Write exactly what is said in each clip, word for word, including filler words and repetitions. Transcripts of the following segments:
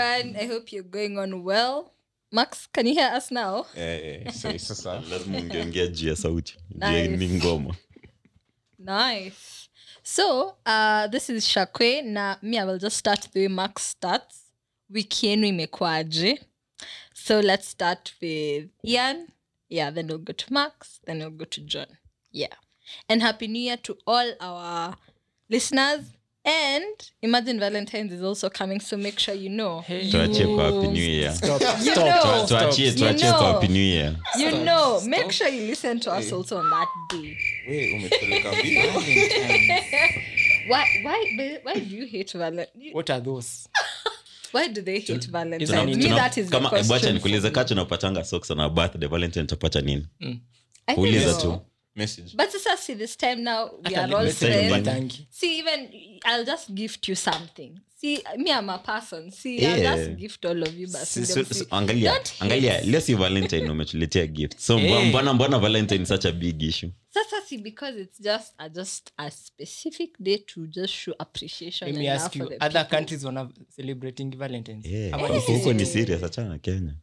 everyone. I hope you're going on well. Max, can you hear us now? Eh, eh, so sasa lazima ungeongea jia sauti. Ni ngoma. Nice. So, uh, this is Shakwe. Na me, I will just start the way Max starts. Wiki yenu imekuaje. So, let's start with Ian. Yeah, then we'll go to Max. Then we'll go to John. Yeah. And Happy New Year to all our listeners. And imagine Valentine's is also coming, so make sure you know. Hey. You Happy New Year. Stop. You know. Stop. You know. Happy New Year. You know. Make sure you listen to us also on that day. Why? Why? Why do you hate Valentine's? What are those? Why do they hate Valentine's? I mean, that is the question. Kama nikuuliza kati na patanga socks na birthday Valentine tapata nini? Kuuliza tu. Message. But sasa, see, this time now, we are all friends. See, even, I'll just gift you something. See, me, I'm a person. See, yeah. I'll just gift all of you. But see, so, so, Angalia, Angalia, let's see Valentine, no much, let's see a gift. So, hey. mbana, mbana Valentine is such a big issue. Sasa, see, because it's just, uh, just a specific day to just show appreciation. Let me ask you, other people. Countries are celebrating Valentine's. Yeah. Huko ni serious, achana Kenya.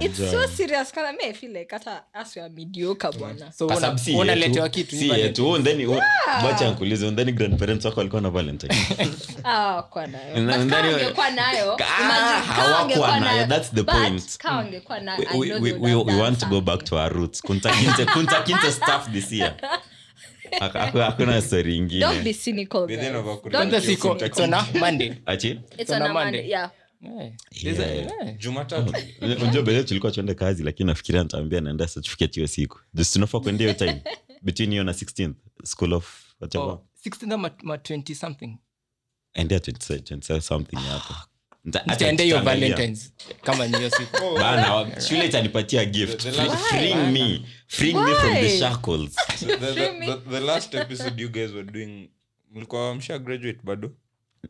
It's so serious because I feel like as we are mediocre. Mm. So when I let you kitu ni Valentine. And then you watch uncles and then grandparents wako walikuwa na Valentine. Ah, kwa nayo. And then ungekuwa nayo. Imagine ungekuwa nayo. That's the point. Ungekuwa nayo. I know we, we, we want to go back to our roots. Kunta Kinte, Kunta Kinte stuff this year. Hakuna story nyingine. Don't be cynical. Don't be cynical. It's on a Monday. Achi? It's on a Monday. Yeah. Yeah. Yeah. Jumatatu. Unajua bado tulikuwa tuende kazi lakini nafikiria nitaambia naenda certificate hiyo siku. Just tunafa kwenda hiyo time between hiyo na sixteenth school of whatever. Oh, sixteenth na twenty something. And that twenty something hapo. Nitaenda hiyo Valentines kama ni hiyo siku. Bana shule itanipatia gift. Free me. Free me from the shackles. So the, the, the, the last episode you guys were doing mlikuwa msha graduate bado.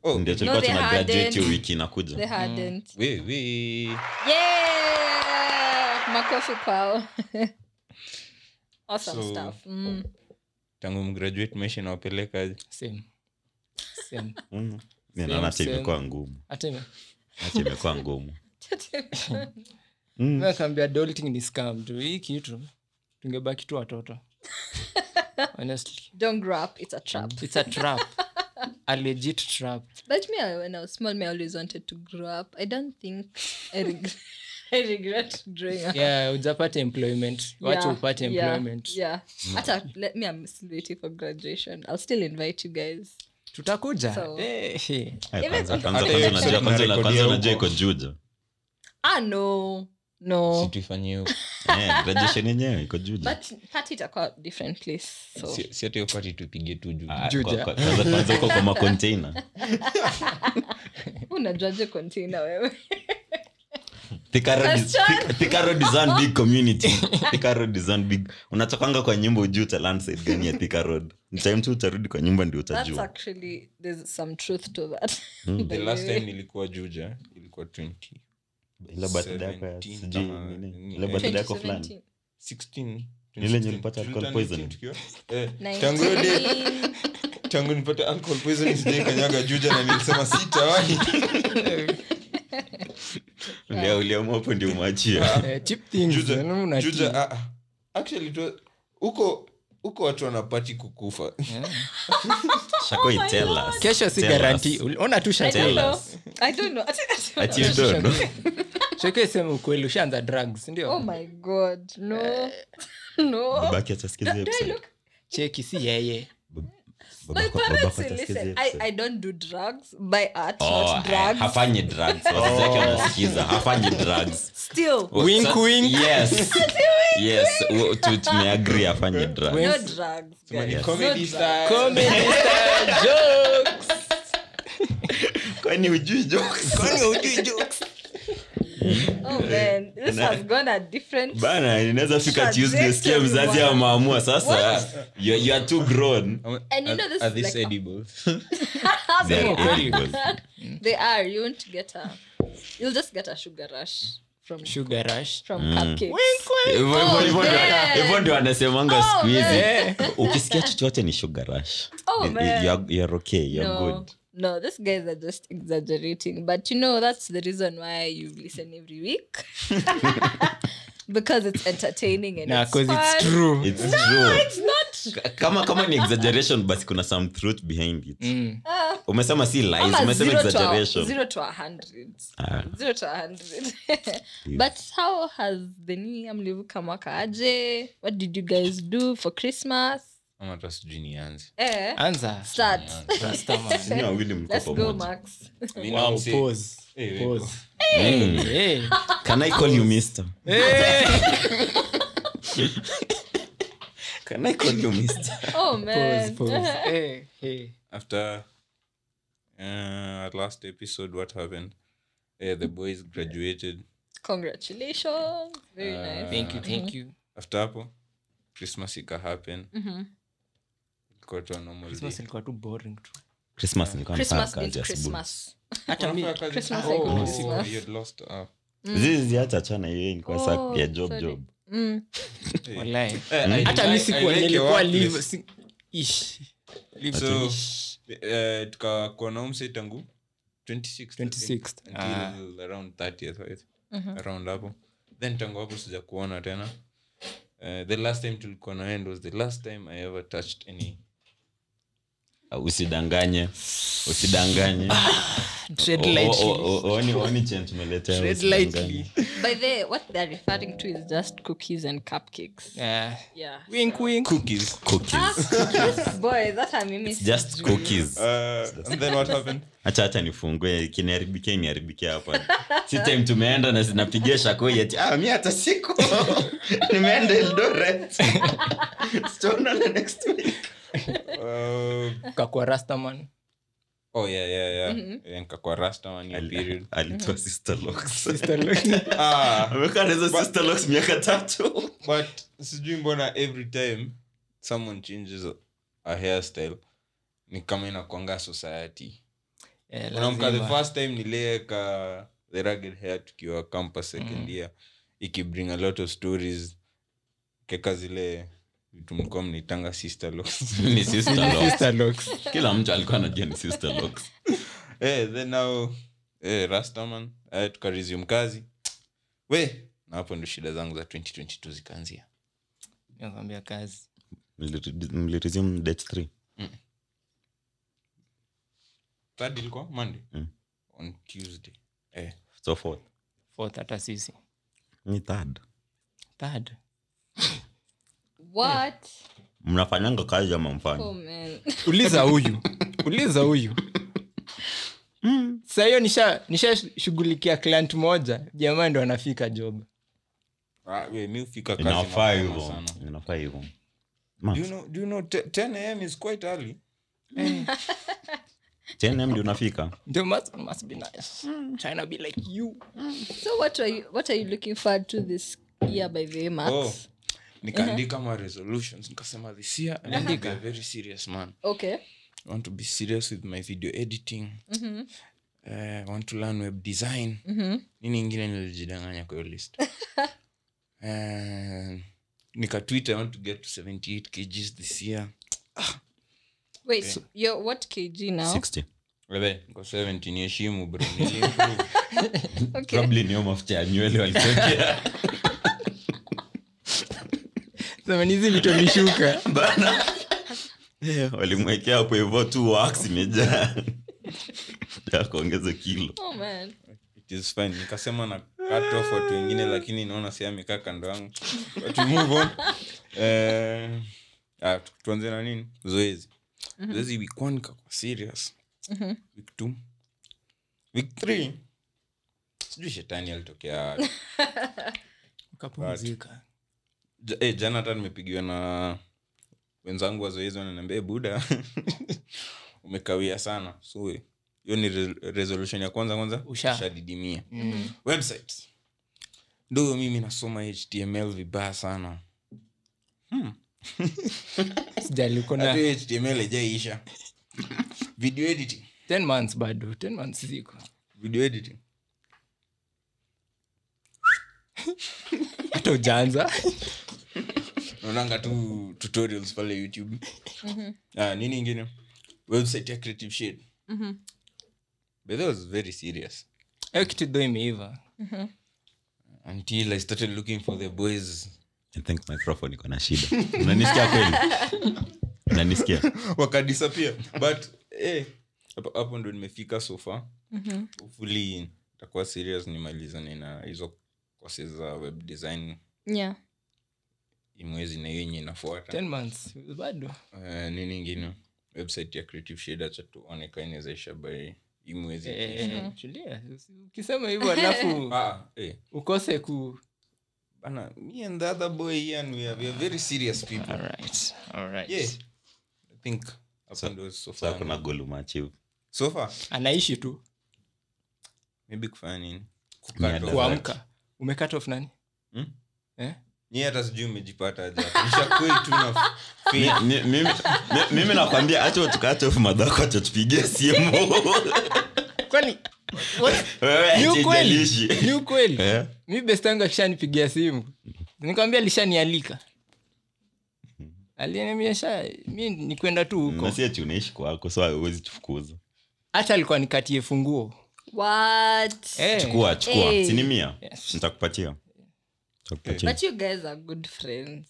Oh, ndio tulikuwa tunagraduate wiki inakuja. They hadn't. We we. Yeah! Makofi kwao. Awesome so, stuff. Mm. Tangu mgraduate maisha inawapeleka same. Same. Mm. Nina na timu kwa ngumu. Ateme. Ateme kwa ngumu. Mm. Nakwambia adulting ni scam tu. Hii kitu tungebaki tu watoto. Honestly. Don't grow up, it's a trap. It's a trap. A legit trap. But me, when I was small, me always wanted to grow up. I don't think I regret, I regret growing up. Yeah, ujapata employment. Watch yeah, upata employment. Yeah. yeah. Ata, let me, I'm still waiting for graduation. I'll still invite you guys. Tutakuja. So, hey. Hey. Kwanza kwanza unajua iko Juja. Ah, no. No. Situifanyie huko. Eh, graduation yenyewe iko Juja. But party itakuwa different place. So si hata hiyo party tupige tu Juja. Juja. Kwanza kwanza huko kwa container. Unajuaje container wewe? Tikaro design big community. Tikaro design big. Unatokanga kwa nyumba ujue ta landside gani ya Tikaro. Ni time tu utarudi kwa nyumba ndio utajua. That's actually there's some truth to that. Mm. The last time nilikuwa Juja, ilikuwa twenty. Ile birthday yako ya sijini. Ile birthday yako fulani. sixteen. Ile nilipata alcohol poisoning. Eh. Tangu leo tangu nilipata alcohol poisoning sije kanyaga Juja na nilisema sitawahi. Leo leo mwapo ndio mwachie. Tip thing. Juja Juja ah actually to uko uko watu wanapati kukufa. Shako oh tell us. Kesho si guarantee. Ona tu shaka tell us. I don't know. I don't know. Shako sema ukweli ushaanza drugs, ndio? Oh my god. No. No. Baki atasikize episode. Cheki si yeye. My parents listen. I I don't do drugs. By art oh, not drugs. Hafanyi drugs. Wasitaki wanasikiza. Hafanyi drugs. Still. Wink wink. Yes. Yes, we agree hafanyi drugs. No drugs. Yes. Comedy style. Comedy style jokes. Kwani hujui jokes? Kwani hujui jokes? Oh man, this na, has gone a different. Bana, inaweza fika Tuesday skia mzazi ya maamua sasa. You you are too grown. And you know this are, are is like edible. They are edible. They are. You won't get a. You'll just get a sugar rush from sugar rush from mm. cupcakes. Everyone do anasemanga squeeze. Ukisikia chochote ni sugar rush. Oh man, you are, you are okay. You're no. good. No, these guys are just exaggerating. But, you know, that's the reason why you listen every week. Because it's entertaining and nah, it's fun. Nah, because it's true. It's no, true. It's not. Kama, kama ni exaggeration, but kuna some truth behind it. Mm. Uh, umesema si lies, umesema exaggeration. Zero to a hundred. Uh. Zero to a hundred. Yeah. But how has the new mlivukamaka aje? What did you guys do for Christmas? I'm not just Junian's. Eh. Answer. Start. Rastaman. Let's go, Max. Wow, pause. Hey, pause. Hey. Mm. Hey. Can I call you mister? Hey. Can I call you mister? Oh, man. Pause, pause. Hey, hey. After uh, last episode, what happened? Uh, the boys graduated. Congratulations. Very uh, nice. Thank you, thank mm-hmm. you. After Apple, Christmas ika happen. Mm-hmm. Christmas ilikuwa too boring too. Christmas ilikuwa yeah. Christmas is Christmas. Hata mimi Christmas ilikuwa siku you'd lost up. Zizi hata chana yeye ilikuwa sack ya job sorry. Job. Mm. Online. Hata mimi siku nilikuwa leave ish. Leave so eh tukakuwa na umse tangu twenty-sixth until around thirtieth right? Around hapo. Then tangu hapo sija kuona tena. The last time tulikuwa na end was the last time I ever touched any Uh, usidanganye usidanganye tread lightly only only gentlemen tread lightly by the what they're referring to is just cookies and cupcakes yeah yeah wink wink cookies cookies ah, cookies boy that I mean it's just cookies uh, and then what happened acha acha nifungue kiniharibikia imeharibikia hapa si time tumeenda na sinapigia Shakwe eti ah mimi hata siku nimeenda Eldoret stone on the next week uh, kakwa Rastaman oh yeah yeah yeah mm-hmm. yeah kakwa Rastaman ya period alitoa sister locks sister locks ah amekana sister locks miaka tatu but sijui mbona every time someone changes a hairstyle ni kama inakuanga society yeah, unaamka the first time nileka the ragged hair tukiwa campus second mm. year iki bring a lot of stories keka zile tumko mnitanga sister locks ni sister locks sister locks kila mtu alikuwa anajua ni sister locks eh then now eh Rastaman eh tuka resume kazi we na hapo ndo shida zangu za twenty twenty-two zikaanzia niambia kazi mli resume date three Friday ilikuwa Monday mm. on Tuesday eh so forth fourth hata sisi ni third third What? Mnafanyanga kazi ama mfanye? Oh man. Uliza huyu. Uliza huyu. Mm. Sasa hiyo nisha nishashughulikia client moja. Jamaa ndo anafika job. Ah, wewe mimi ufika kazi na five. Inafaa hivyo. Do you know do you know t- ten a.m. is quite early. Mm. ten a.m. ndio unafika. Ndio must must be nice. Mm. China be like you. Mm. So what are you what are you looking forward to this year by the way, Max? Oh. Nikaandika uh-huh. my resolutions nikasema this year I want to be a very serious man. Okay. I want to be serious with my video editing. Mhm. Uh, I want to learn web design. Mhm. Nini nyingine nilijidanganya kwa hiyo list. Eh uh, nika tweet I want to get to seventy-eight kilograms this year. Ah. Wait, okay. So you're what kg now? sixty. Wewe niko seventy ni heshimu bro ni improve. Okay. Probably ni umafutia nywele walitokea. Zamanizi nitomishuka bana eh walimwekea hapo hivyo tu wax imejaa ya kuongeza kilo oh man it is fine nikasema na cut off watu wengine lakini naona si amekaa kando yangu but move on eh ah tuanze na nini zoezi zoezi week one kwa serious week two week three sijui shetani alitokea ukapumzika eh Jonathan nimepigiwa na wenzangu wa zoezi wananiambia buda umekawia sana so hiyo ni re- resolution ya kwanza kwanza ushadidimia mm. Websites ndio mimi nasoma H T M L vibaya sana hmm sijali kuna H T M L haijaisha video editing ten months bado ten months ziko video editing hata ujanza unaanga tu tutorials pale YouTube. Mhm. Ah, nini nyingine? Website Tech Creative Shade. Mm-hmm. But that was very serious. I kitu do imeiva. Mhm. Until I started looking for the boys. I think microphone iko na shida. Unanisikia kweli? Unanisikia. Waka disappear. But eh hapo ndo nimefika so far. Mhm. Hopefully nitakuwa serious nimaliza na hizo courses za web design. Yeah. Imwezi na yenye inafuata. ten months bado. Eh nini nyingine? Website ya Creative Shade acha tuone kainezesha by imwezi. Eh tulia. Ukisema hivyo alafu ah eh ukose ku bana me and the other boy Ian, we are very serious people. All right. All right. Yeah. I think upon those so far. So kuna goal umachieve. So far anaishi tu. Maybe kufanya nini? Kuamka. Umecut off nani? Hmm? Eh? Ni hata sijui umejipata aje. Nishakweli tu na mimi mimi mimi nakwambia acha tukate off madako acha tupige simu. Kwani? Ni kweli. Ni kweli. Mimi bestanga akishanipigia simu. Nikamwambia lishanialika. Aliniambia sha mimi ni kwenda tu huko. Na sisi tunaishi kwako so hauwezi tufukuza. Hata alikuwa nikatie funguo. What? Hey. Chukua chukua. Hey. Sinimia. Yes. Nitakupatia. Okay. But you guys are good friends.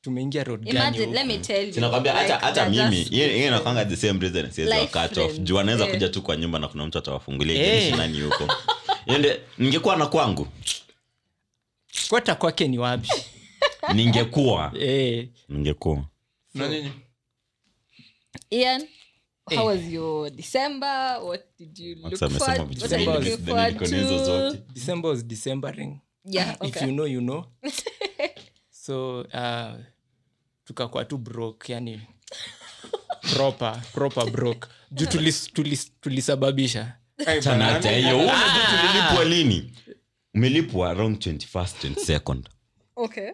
Tumeingia road gang. Imagine, let me tell you. Sinakwambia hata hata mimi, yeye anafanga the same reason says wa cut off. Jua anaweza kuja tu kwa nyumba na kuna mtu atawafungulia kitu nani huko. Yende ningekuwa na kwangu. Kwata kwake ni wapi? Ningekuwa. Eh, ningekuwa. Na nini? Ian, how was your December? What did you look for? What are you looking for? December was Decembering. Yeah, okay. If you know, you know. So, uh, tukakuwa tu broke, yani proper, proper broke. Ju tulis, tulis, tulisababisha. Tanata, hiyo ume ju tulilipwa lini? Umelipwa around twenty-first, twenty-second. Okay.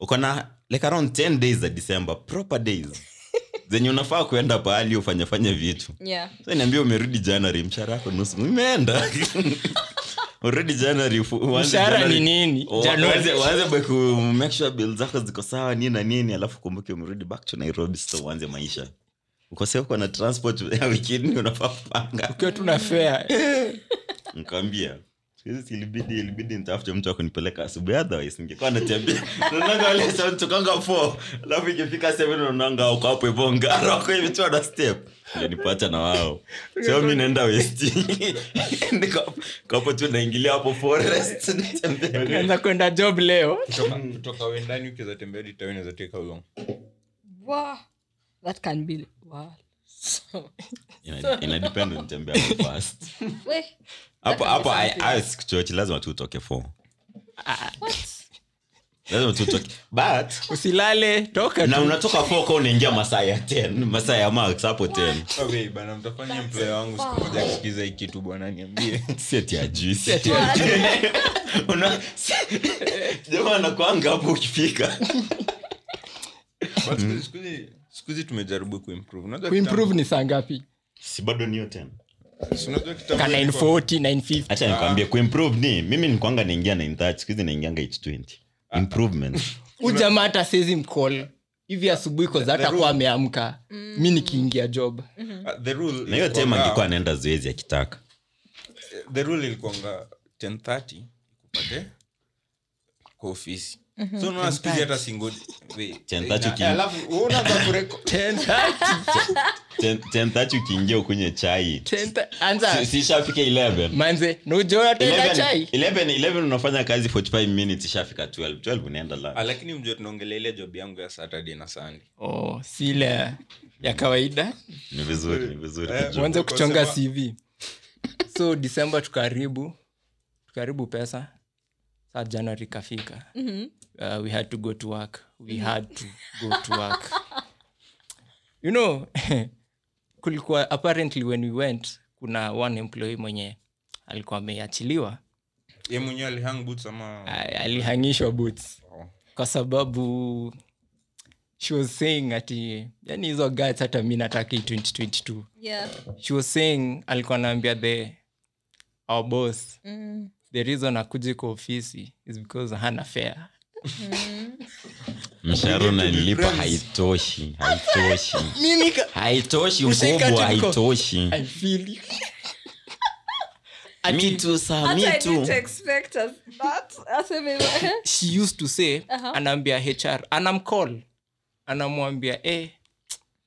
Ukona, like around ten days of December, proper days. Zenye unafaa kuenda pahali ufanye fanye vitu. Yeah. So, inaambia umerudi January, mshahara wako nusu. Umeenda. Already January one January nini January waanze baku make sure bills zako ziko sawa nini na nini alafu kumbuke umerudi back to Nairobi so uanze maisha ukose uko na transport ya weekend unafaa kupanga ukiwa tu na fare nikamwambia sisi ilibidi ilibidi nitafute mtu akunipeleka asubuhi otherwise ningekuwa natembea tunanga wale sound tukanga four alafu ikifika seven unanga uko hapo hivyo ngara kwa hivi tu ada step ndio nipata na wao sio mimi naenda west niko hapo tu naingilia hapo forest natembea naanza kwenda job leo kutoka wendani ukiweza tembea hadi town inaweza take how long wow that can be wow so ina depend on tembea fast we Hapo hapo I ask church lazima tutoke four. Lazima tutoke. But usilale toka na unatoka four kwa unaingia masaa ya ten, masaa ya Max hapo ten. Okay bana mtafanya employee wangu siku moja akikiza hiki kitu bwana niambie. Seti ya juice. Seti ya juice. Una jamaa anakuanga hapo ukifika. But sikuzi sikuzi tumejaribu kuimprove. Unajua kuimprove ni saa ngapi? Si bado niyo ten. Ka nine forty, nine fifty. Acha nikwambie kuimprove ni mimi nikuanga naingia nine thirty, sikizi naingianga eight twenty. Improvement. Ujamaa hata sezi mcall. Hivi asubuhi kwa hata kwa ameamka. Mimi nikiingia job. The rule na hiyo time angekuwa anaenda zoezi akitaka. The rule ilikuanga ten thirty kupate kwa office. Mm-hmm. So no speed hata single ten thirty. Alafu unaona za kureko ten thirty ukiingia ukunywe chai. ten anza si ishafika eleven. Manze no jora tena chai. eleven eleven unafanya kazi forty-five minutes ishafika twelve twelve unaenda la. Lakini mjue tunaongelea ile job yangu ya Saturday na Sunday. Oh, si ile ya kawaida. Ni vizuri, ni vizuri. Uanze kuchonga C V. So December tukaribu tukaribu pesa. That January kafika. Mm-hmm. Uh, we had to go to work. We mm-hmm. had to go to work. You know, kulikuwa apparently when we went, kuna one employee mwenye alikuwa ameachiliwa. Yeye mwenyewe alihang boots ama alihangishwa boots. Oh. Kwa sababu she was saying ati yani hizo guys hata mimi nataka twenty twenty-two. Yeah. She was saying alikuwa anaambia the our boss. Mm. The reason akuji kwa ofisi is because hana fair. Mm. Msharona nilipa haitoshi, haitoshi. Mimi haitoshi mkobo haitoshi. I feel you. Me too, sir. Me too. I didn't expect us that. She used to say, uh-huh. anambia H R, anamcall. Anamwambia, eh,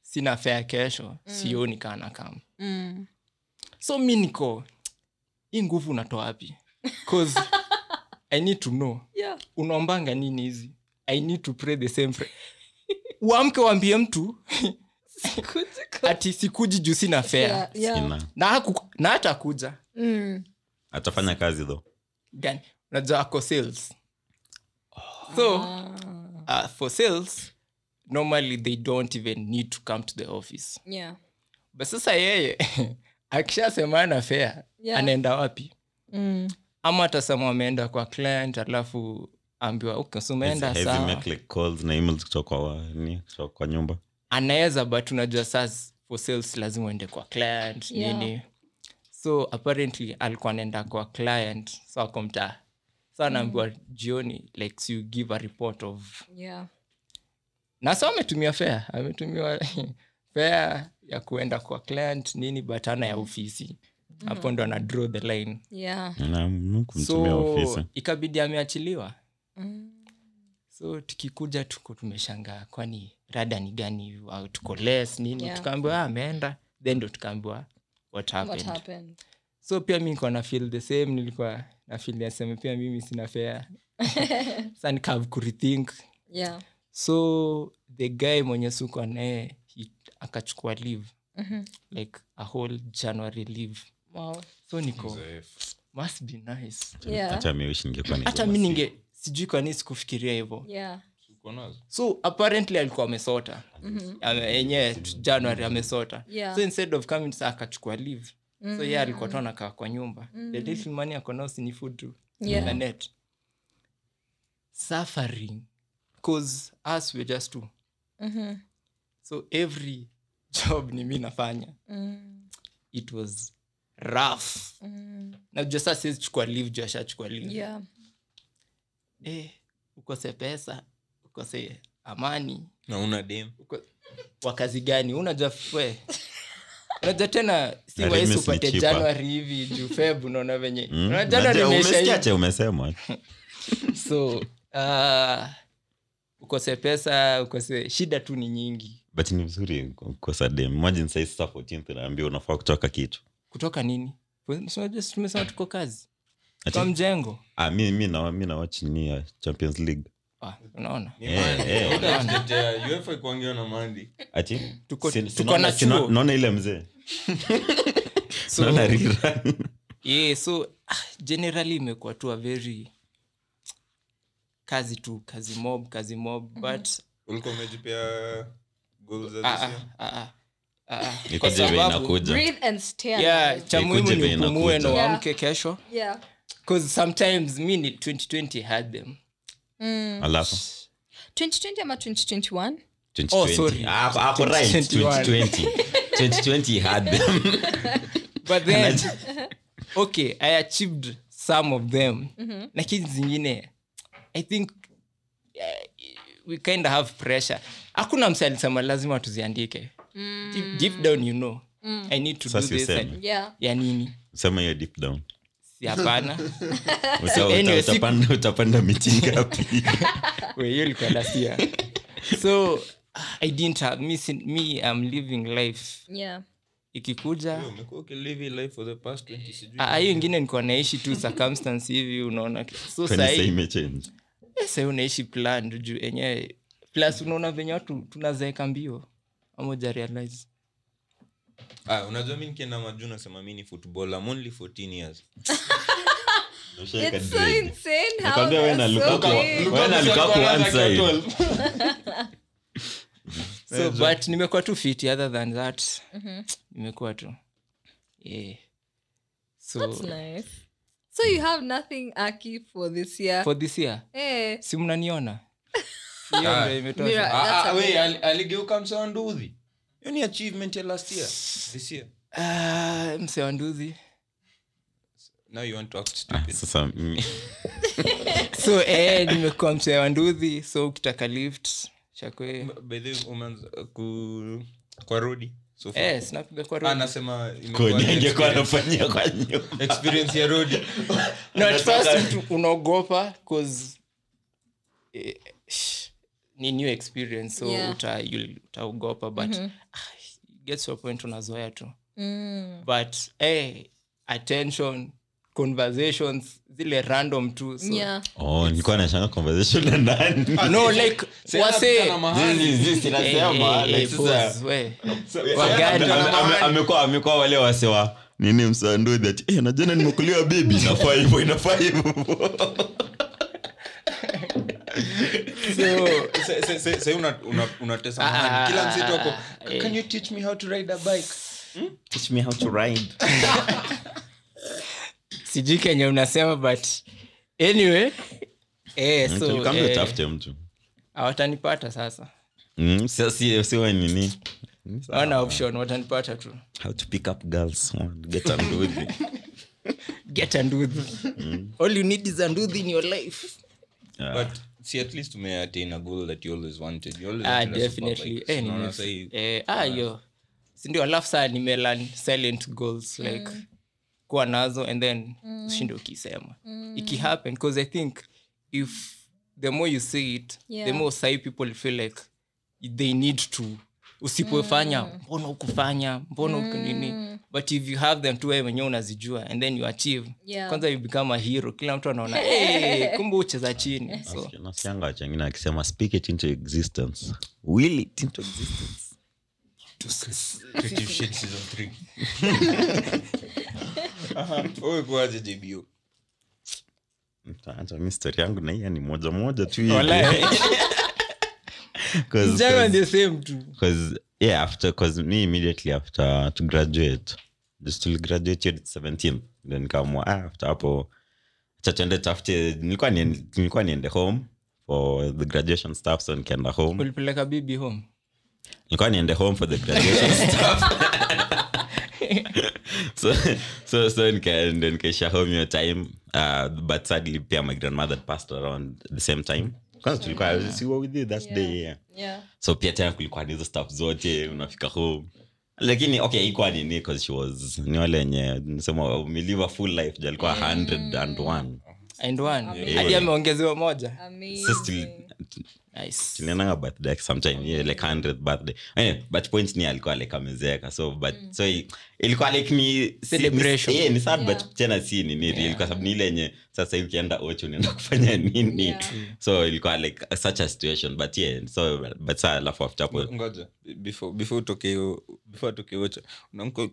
sina fare kesho, mm. sioni kana kama. Mm. So mimi niko, hii nguvu natoa wapi? Cause I need to know. Yeah. Unaombanga nini hizi? I need to pray the same prayer. Uamke waambie mtu ati sikuji juu sina fare. Yeah, yeah. Sina. Na haku, na hata kuja. Mm. Atafanya kazi though. Gani? Unajua ako sales. Oh. So, uh, for sales, normally they don't even need to come to the office. Yeah. But sasa yeye akishasema ana fare, yeah. anaenda wapi? Mm. Ama atasema ameenda kwa client alafu ambiwa okay so ameenda sawa. Heavy make like calls na emails kutoka kwa ni kutoka kwa nyumba. Anaweza but unajua sasa for sales lazima uende kwa client yeah. nini. So apparently alikuwa anaenda kwa client so akomta. So anaambiwa mm. jioni like so you give a report of yeah. Na so ametumia fare, ametumia fare ya kuenda kwa client nini but ana ya ofisi. Mm-hmm. Hapo ndo ana draw the line. Yeah. Na mkumtumia office. So ikabidi ameachiliwa. Mm. So tukikuja tuko tumeshangaa kwani rada ni gani au tuko less nini yeah. tukaambiwa ameenda then ndo tukaambiwa what happened. What happened? So pia mimi niko na feel the same nilikuwa na feel the same pia mimi sina fare. San kav kurithink. Yeah. So the guy mwenye suko naye akachukua leave. Mm-hmm. Like a whole January leave. Wow. So niko must be nice. Yeah. Hata mimi wish ningekuwa niko. Hata mimi ninge sijui kwa nini sikufikiria hivyo. Yeah. Uko nazo. So apparently alikuwa amesota. Mhm. Yenyewe January amesota. Yeah. So instead of coming to akachukua leave. Mm-hmm. So yeye alikuwa tona kaa kwa nyumba. Mm-hmm. The little money ako nao si ni food tu. Yeah. Na net. Suffering cause us we just two. Mhm. So every job ni mimi nafanya. Mm. It was rough. Mm. Na just says chukua leave, just chukua leave. Yeah. Eh, ukose pesa, ukose amani. Na una dem. Kwa kazi gani? Unajua wewe. Unajua tena si wewe upate January hivi juu Feb unaona venye. Mm. Na January umesikia cha umesemwa. So, uh ukose pesa, ukose shida tu ni nyingi. But ni vizuri kukosa dem. Imagine size star fourteenth naambia unafaa kutoka kitu. Kutoka nini? So just tumesema tuko kazi. Kwa mjengo. Ah mimi mimi na mimi na watch ni Champions League. Ah unaona? Eh eh. U F A kuongea na Mandi. Ati tuko tuko na naona ile mzee. So na rira. Yeah so generally imekuwa tu very kazi tu, kazi mob, kazi mob but ulikuwa umejipea goals za sisi. Ah ah. Niko jiwe inakuja. Breathe and stare. Yeah, cha muhimu ni kumue na uamke kesho. Yeah. Cuz sometimes me in twenty twenty had them. Mm. Alafu. twenty twenty ama twenty twenty-one? twenty twenty. Oh sorry. Ah, hapo right. twenty twenty. twenty twenty had them. But then okay, I achieved some of them. Mm-hmm. Lakini zingine I think uh, we kind of have pressure. Hakuna msali sema lazima tuziandike. Mm. Deep, deep down you know. Mm. I need to Sasi do this. And, yeah. Ya nini? Sema ya deep down. Si hapana. Anyway, utapanda utapanda meeting hapi. Wewe yule kwenda sia. So I didn't have me me I'm living life. Yeah. Ikikuja umekuwa ukilive life for the past twenty sijui. Ah hiyo nyingine niko naishi tu circumstance hivi unaona. So sai imechange. Sasa unaishi plan juu yenyewe plus unaona venye watu tunazaeka mbio amoja realize ah unajua mimi nikienda majuu nasema mimi ni football I'm only fourteen years It's so insane how nikamwambia wewe na Lukaku wewe na Lukaku one side so but nimekuwa tu fit other than that mm-hmm. nimekuwa tu yeah so that's nice. So you have nothing Aki for this year? For this year? Eh. Si mnaniona. Hiyo ndio imetoka. Ah we aligeuka msewanduzi. Hiyo ni achievement ya last year. This year. Ah uh, msewanduzi. Now you want to act stupid. Sasa. so eh nimekuwa mse wa nduthi so kitaka lift Shakwe by the women ku kwa road so eh snapiga kwa road anasema imekuwa anafanyia kwa nyumba experience ya road no at first unaogopa cause eh, ni new experience so yeah. uta utaogopa but mm-hmm. get to a point unazoea tu mm. but eh attention conversations zile random tu so yeah. oh nilikuwa nashanga conversation na nani no like wase this this inasema like sasa amekuwa amekuwa wale wase wa nini msandu that eh na jana nimekuliwa baby inafaa hivyo inafaa hivyo so say say say una unatesa mwana kila msitu wako can you teach me how to ride a bike hmm? teach me how to ride sijui Kenya unasema but anyway eh so kama utafute mtu hawatanipata sasa mm sasa sio nini ana option watanipata tu how to pick up girls get and do it get and do it all you need is and do it in your life yeah. but see at least you may attain a goal that you always wanted you always ah, definitely eh no say eh ah yo sindio alafu sana nimelearn silent goals like mm. kuwa nazo and then mm. ushinde ukisema mm. it can happen because I think if the more you say it yeah. the more say people feel like they need to usipofanya mm. mbona ukufanya mbona mm. ukinini but if you have them to wewe mwenyewe unazijua and then you achieve yeah. kwanza you become a hero kila mtu anaona eh kumbe ucheza chini so nasianga changina akisema speak it into existence will it into existence to creative shit season three aha wewe kwaje debut mtaanza mystery yangu na hii ni moja moja tu hivi cuz they're the same too cuz yeah after cuz me immediately after to graduate just to graduate at seventeen then come after hapo tatende tafute nilikuwa nilikuwa niende home for the graduation stuff so nikaenda home ulipeleka bibi home nilikuwa niende home for the graduation stuff so so so in kind and kesha home your time uh but sadly pia my grandmother passed around the same time because tulikuwa yeah. see what we did that yeah. day yeah, yeah. so pia tena kulikuwa hizo stuff zote unafika home lakini okay iko ni because she was ni wale yenye nasema we live a full life jalikuwa one hundred and one and one hadi ameongezewa moja amazing nice ninaanga birthday sometime yeah like one hundred birthday anyway but point ni alikuwa like amezeka so but mm. so ilikuwa like ni celebration yeah ni sad yeah. but tena si ni ni yeah. ilikuwa sababu ni ile yenye sasa ukienda ocho unaenda kufanya nini yeah. so ilikuwa like uh, such a situation but yeah so but sasa laugh after hapo ngoja before before tokeo before tokeo ocho unamko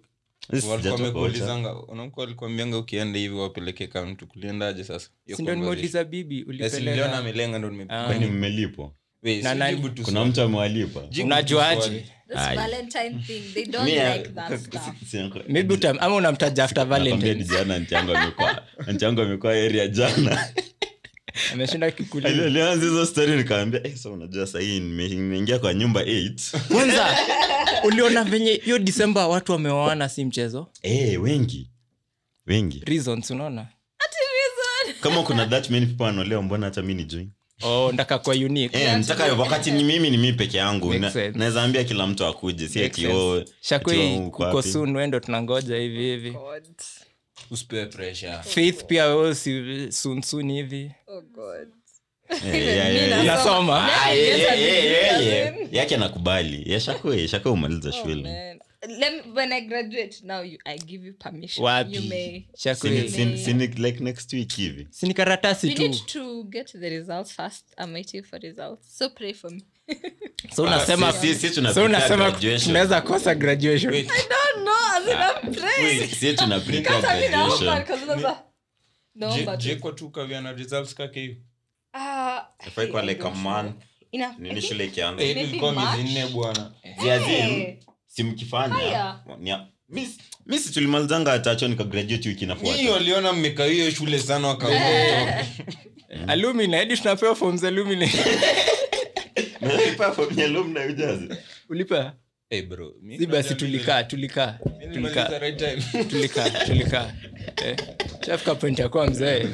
walikuwa kuulizanga unamkuwa alikuwa mbianga ukienda hivi wapeleke account kuliendaje sasa ndio nimeuliza bibi ulipeleka niliona amelenga ndio nimepeleka ni mmelipo kuna mtu amewalipa unajuaje this valentine thing they don't like that stuff maybe utam ama unamtaja after valentine jana nchango amekuwa nchango amekuwa area jana ameshinda kikulia alianza hizo story nikaambia eh sasa unajua sasa hii nimeingia kwa nyumba eight kwanza uliona venye hiyo December watu wameoana si mchezo eh wengi wengi reasons unaona ati reason kama kuna that many people wanaolewa mbona hata mimi ni join oh ndaka kwa unique eh nataka wakati ni mimi ni mimi peke yangu naweza ambia kila mtu akuje si ati oh Shakwe uko soon wendo tunangoja hivi hivi usipe pressure faith pia wewe si soon soon hivi oh god nasoma yake nakubali yashakwe shaka umaliza shule when I graduate now you, I give you permission Wabi. You may sinic like next week hivi sinikaratasi tu we need to get the results first I'm waiting for results so pray for me so unasema sisi tunasema tunaweza kosa graduation I don't know as in a pray sisi tuna pre graduation no but jiko tu kavia na results kake hivi ah ifai kwa like a month nini shule kianza ilikuwa miezi nne bwana ziazim simkifanya miss miss tulimalizanga atacho nika graduate wiki inafuata hiyo aliona mmekaa hiyo shule sana wakaona alumni hadi tunapewa forms alumni ulipa form ya alumni ujaze ulipa eh bro si basi tulikaa tulikaa tulikaa tulikaa tulikaa eh chef kapenta kwa mzee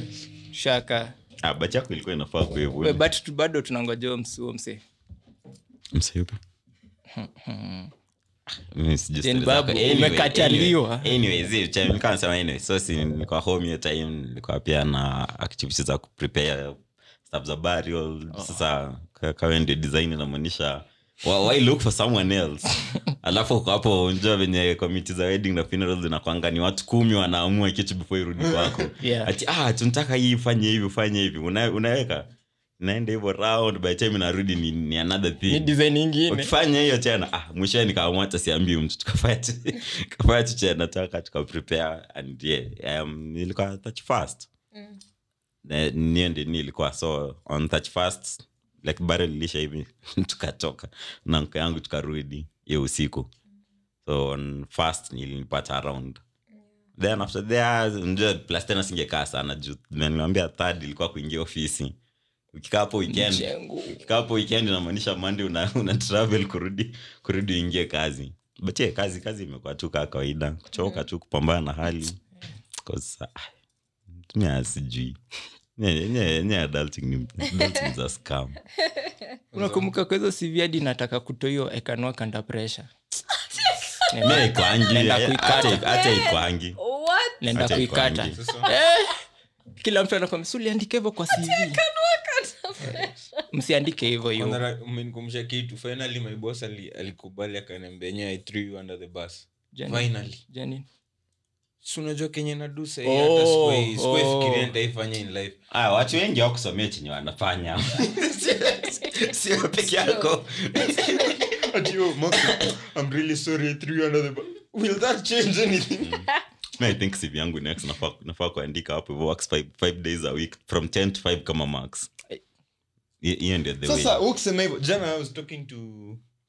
shaka Ah, bacha yako ilikuwa inafaa kwa hivyo. Wewe but bado tunangoja msuo mse. Mse yupi? Umekataliwa. Anyways, hiyo nilikuwa nasema anyway. So si nilikuwa home hiyo time nilikuwa pia na activities za kuprepare stuff za burial. Sasa kaende design inamaanisha well, why look for someone else? Alafu uko hapo unjua venye committee za wedding na funerals zinakuanga ni watu kumi wanaamua kitu before irudi kwako. Yeah. Ati ah tunataka hii fanye hivi fanye hivi una, unaweka naenda hivyo round by time narudi ni, ni another thing. Ni design nyingine. Ukifanya hiyo tena ah mwisho nikaamua hata siambii mtu tukafanya tukafanya tena nataka tukaprepare and yeah um, nilikuwa touch fast. Mm. Na ni ndio nilikuwa so on touch fast like barrel lisha hivi tukatoka na mke yangu tukarudi hiyo usiku so on fast nilipata around then after that ndio plus tena singekaa sana juu niliambia third ilikuwa kuingia ofisi ukikaa hapo weekend ukikaa hapo weekend inamaanisha Monday una, una travel kurudi kurudi uingie kazi but yeah, kazi kazi imekuwa tu kama kawaida kuchoka tu kupambana na hali cause mtumia sijui Nye, nye, nye adulting ni adulting za scam. Unakumbuka kwa hizo C V hadi nataka kutoa hiyo I can work under pressure. Nenda kuangi, hata ikuangi. What? Nenda kuikata. Eh. Kila mtu anakuambia usiandike hivyo kwa C V. I can work under pressure. Msiandike hivyo hiyo. Umenikumbusha kitu. Finally my boss alikubali akaniambia nyai threw you under the bus. Finally. Janine. Sunajua Kenya na dusa hii hata square square fikiria nitaifanya in life. Ah watu wengi wao kusomea chenye wanafanya. Sio peke yako. Adieu Max. I'm really sorry three hundred will that change anything? No, I think C V yangu next nafaa nafaa kuandika hapo works five days a week from ten to five kama Max. He ended the way. Sasa ukisema hivyo jana I was talking to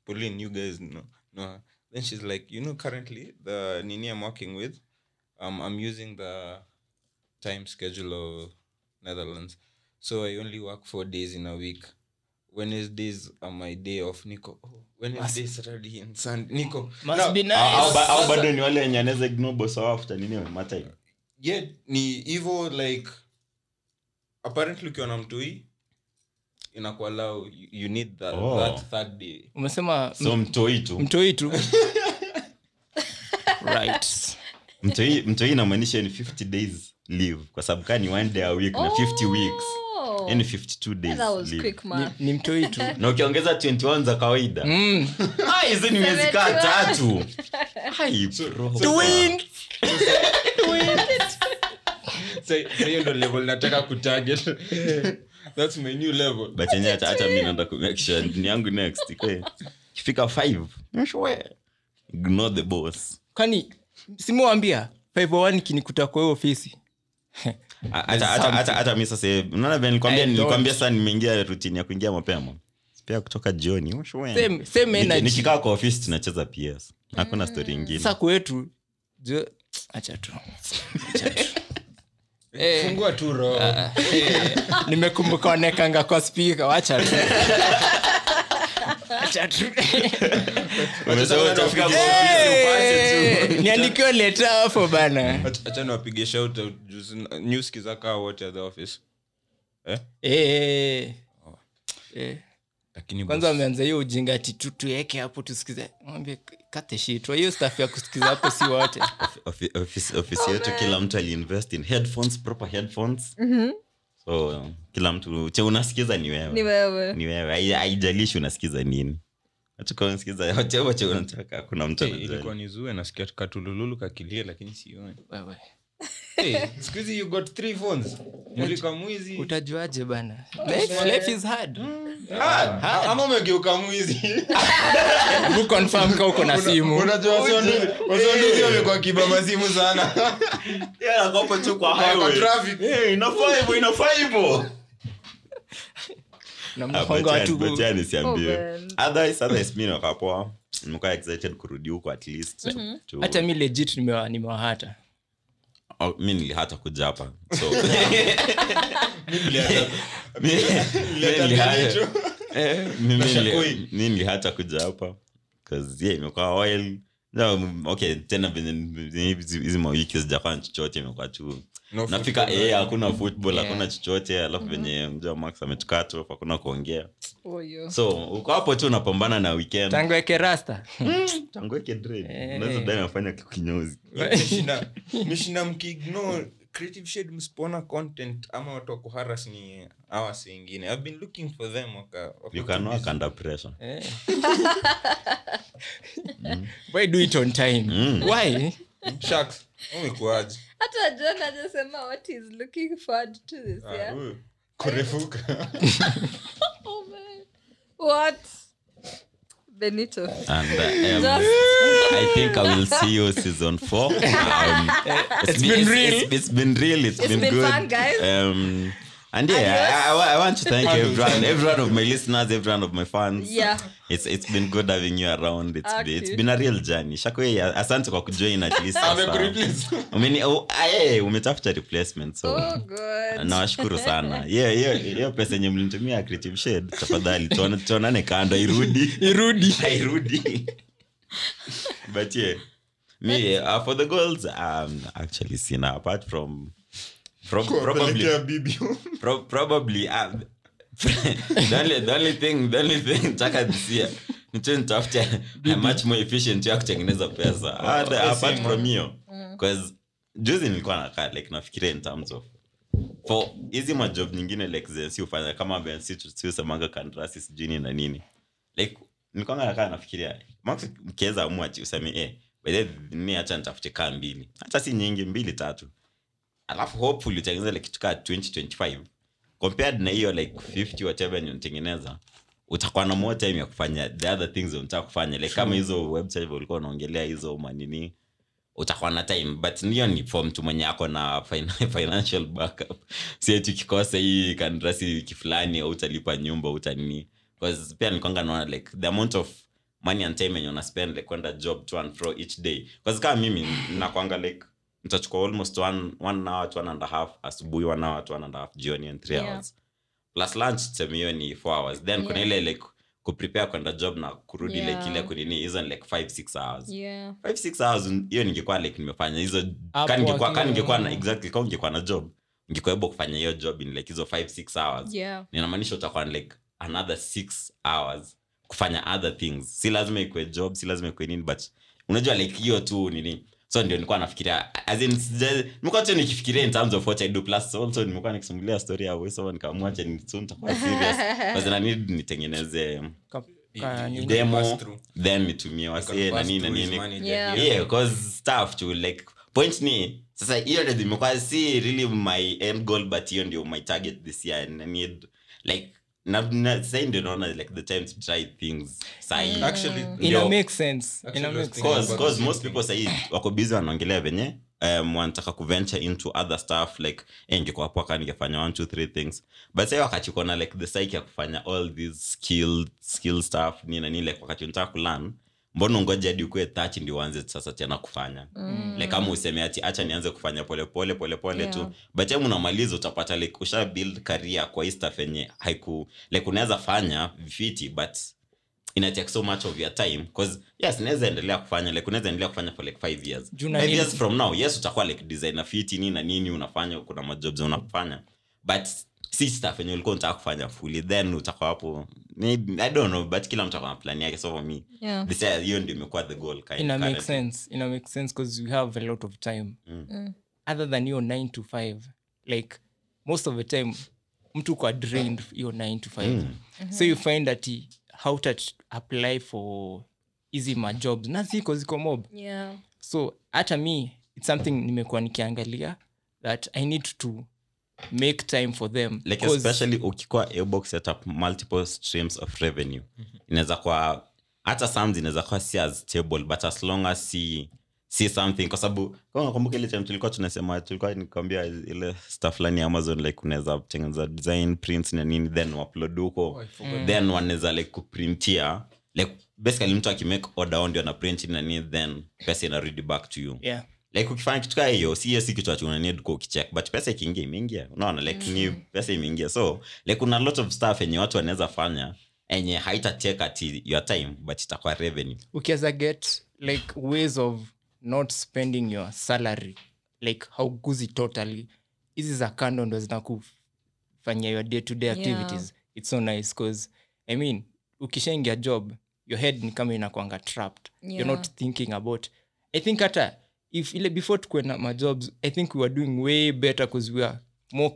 Pauline you guys know. No. Then she's like you know currently the nini I'm working with Um, I'm using the time schedule of Netherlands. So I only work four days in a week. Wednesdays are my day off, Nico. Oh, Wednesday, Saturday and Sunday. Nico. Must no, be nice. Au bado ni wale nyaneza ignore boss after nini matter. Yeah, ni hivyo like apparently ukiona mtu hii inakuwa lao you need that oh. that third day. Umesema so mtoi tu. Mtoi tu. Right. Mtoi mtoi inamaanisha ni fifty days leave kwa sababu kani one day a week oh, na fifty weeks yani fifty-two days that was leave. Quick math. Ni, ni mtoi tu na ukiongeza twenty-one za kawaida mm. ah hizo ni miezi ka tatu hai bro twin twin say real level nataka ku target that's my new level but yenyewe hata mimi naenda ku make sure ni yangu next okay kifika five you sure ignore the boss kani simwambia five oh one kinikuta kwa hiyo ofisi hata hata hata mimi sasa unaona vile nilikwambia nilikwambia sana nimeingia routine ya kuingia mapema pia kutoka jioni ushoe same same energy nikikaa kwa ofisi tunacheza P S hakuna story nyingine sasa kwetu acha tu eh fungua tu roho nimekumbuka nekanga kwa speaker acha tu Umesema utafika kwa ofisi upate tu. Niandikie letter hapo bana. Acha niwapige shout out news kiza kwa wote at the office. Eh? Eh. Eh. Lakini kwanza ameanza hiyo ujinga titutu yake hapo tusikize. Mwambie kate shit. Hiyo staff ya kusikiza hapo si wote. Office office yetu kila mtu aliinvest in headphones, proper headphones. Mhm. So kila mtu che unasikiza ni wewe. Ni wewe. Ni wewe. Haijalishi unasikiza nini. Atakonsikiza yote yote unataka kuna mtu anajali. Ilikuwa nizue nasikia katulululu kakilia lakini sioni. Wewe. Eh, sikuzi you got three phones. Ulikuwa mwizi. Utajuaje bana? Life is hard. Hard. Ama umegeuka mwizi. You confirm kama uko na simu. Unajua sio ndio? Wazondozi wamekuwa kiba masimu sana. Yeye anakopa tu kwa highway. Kwa traffic. Eh, ina five, ina five. Namfunga watu botani siambie. Otherwise otherwise mimi nikapoa. Nimekuwa excited kurudi huko at least. Hata mimi legit nimewa nimewahata. Mimi nilihata kuja hapa. So mimi nilihata. Mimi nilihata kuja hapa cuz yeah imekuwa oil. No okay tena hizi mawiki za Japan chochote imekuwa tu no nafika eh hey, hakuna football yeah. hakuna chochote alafu venye mm-hmm. mzee Max ametukata hapo hakuna kuongea. Oyo. So uko hapo tu unapambana na weekend. Tangu yake rasta. Tangu yake dread. Unaweza dai anafanya kinyozi. Mishina mishina mkiignore Creative Shade mspona content ama watu wako harass ni hawa wengine. I've been looking for them waka. You can work under pressure. Eh. mm. Why do it on time? Mm. Why? Sharks. Umekuaje? Hata John anasema what is looking forward to this ah, yeah. Uy. Kurefuka. Oh man. What? Benito. And uh, um, I think I will see you season four. Um, it's, it's been, been real. It's, it's been real. It's, it's been, been good. Fun, guys. Um, and yeah, I, I, I want to thank everyone, everyone of my listeners, everyone of my fans. Yeah. It's it's been good having you around. It's okay. It's been a real journey. Shakwe, asante kwa kujoin at least. I mean, oh, eh, umetafuta replacement so. Oh good. Nawashukuru sana. Yeah, yeah, hiyo pesa yenye mlinitumia Creative Shade. Tafadhali tuone tuonane kando irudi. Irudi. Irudi. But yeah. Me uh, for the goals um actually seen apart from Pro- probably pro- probably uh, the only the only thing the only thing taka this year nitun tafuta I'm much more efficient ya kutengeneza pesa and apart from you because juzi nilikuwa na like nafikiria in terms of for easy my job nyingine like zensi ufanya kama bensi tu semanga contracts jini na nini like nilikuwa nakaa nafikiria Max mkiweza muachi useme eh by the ni acha nitafute kama mbili hata si nyingi mbili tatu alafu hopefully utatengeneza like kitu ka twenty twenty-five compared na hiyo like fifty whatever unatengeneza utakuwa na more time ya kufanya the other things unataka kufanya like kama hizo website ulikuwa unaongelea hizo manini utakuwa na time but ndio ni form tu mwenye yako na financial backup si eti ukikosa hii kandrasi kifulani au utalipa nyumba utanini because pia nilikuwa naona like the amount of money and time you na spend like kwenda job to and fro each day because kama mimi nakuanga like nitachukua almost one one hour to one and a half asubuhi one hour to one and a half jioni and three yeah. hours plus lunch tamioni four hours then yeah. kuna ile like ku prepare kwenda job na kurudi yeah. like ile kunini isn't like five six hours yeah five six hours hiyo ningekuwa like nimefanya hizo kan ningekuwa kan ningekuwa na exactly kama ningekuwa na job ningekuwa ebo kufanya hiyo job in like hizo five six hours yeah. ninamaanisha utakuwa like another six hours kufanya other things si lazima ikuwe job si lazima ikuwe nini but unajua like hiyo tu nini so ndio nilikuwa nafikiria as in nilikuwa tu nikifikiria in terms of what I do plus also nilikuwa nikisimulia story ya wewe so nikamwacha nitun takuwa serious but I need nitengeneze demo then nitumie wase na nini na nini yeah because stuff to like point ni sasa hiyo ndio nimekuwa see really my end goal but hiyo ndio my target this year and I need like not not saying they don't know like the time to try things say mm. actually it yo, makes sense it makes sense because most people say wako busy wanaongelea venye um wanataka ku venture into other stuff like ingekuwa hapo kama ningefanya one two three things but say wakati uko na like the psyche ya kufanya all these skill skill stuff nina nini like wakati unataka ku learn mbona ngoja hadi ukoe thirty ndio uanze sasa tena kufanya mm. like kama useme ati acha nianze kufanya pole pole pole pole yeah. tu but time unamaliza utapata like usha build career kwa Easter fenye haiku like unaweza fanya vifiti but ina take so much of your time because yes naweza endelea kufanya like unaweza endelea kufanya for like five years five years from now yes utakuwa like designer fit nini na nini unafanya kuna majobs unafanya but si stuff yenye ulikuwa unataka kufanya fully then utakuwa hapo maybe I don't know but kila mtu ana plan yake so for me yeah. this year hiyo ndio imekuwa the goal kind of it makes sense it makes sense because we have a lot of time mm. Mm. other than your nine to five like most of the time mtu kwa drained your nine to five mm. mm-hmm. so you find that he, how to apply for easy my jobs na ziko ziko mob yeah so hata me it's something nimekuwa nikiangalia that I need to make time for them like especially ukikwa ebox set up multiple streams of revenue mm-hmm. inaweza kwa hata sums inaweza kwa si as stable but as long as see see something kwa sababu kama unakumbuka ile time tulikuwa tunasema tulikuwa nikwambia ile stuff lani Amazon like unaweza kutengeneza design prints na nini then upload huko oh, mm. then unaweza like kuprintia like basically mtu akimake order on ndio ana print na nini then pesa ina read back to you yeah like ukifanya kitu kama hiyo si si kitu acha need ku check but pesa ikiingia imeingia unaona like mm. ni pesa imeingia so like kuna lot of stuff yenye watu wanaweza fanya yenye haita take at your time but itakuwa revenue ukiweza get like ways of not spending your salary like how goes it totally hizi za kando ndo zinakufanyia your day to day activities. Yeah. It's so nice cause I mean ukishaingia job your head ni kama inakuanga trapped. Yeah. You're not thinking about I think hata if ile before tukwe na my jobs I think we were doing way better cause we are more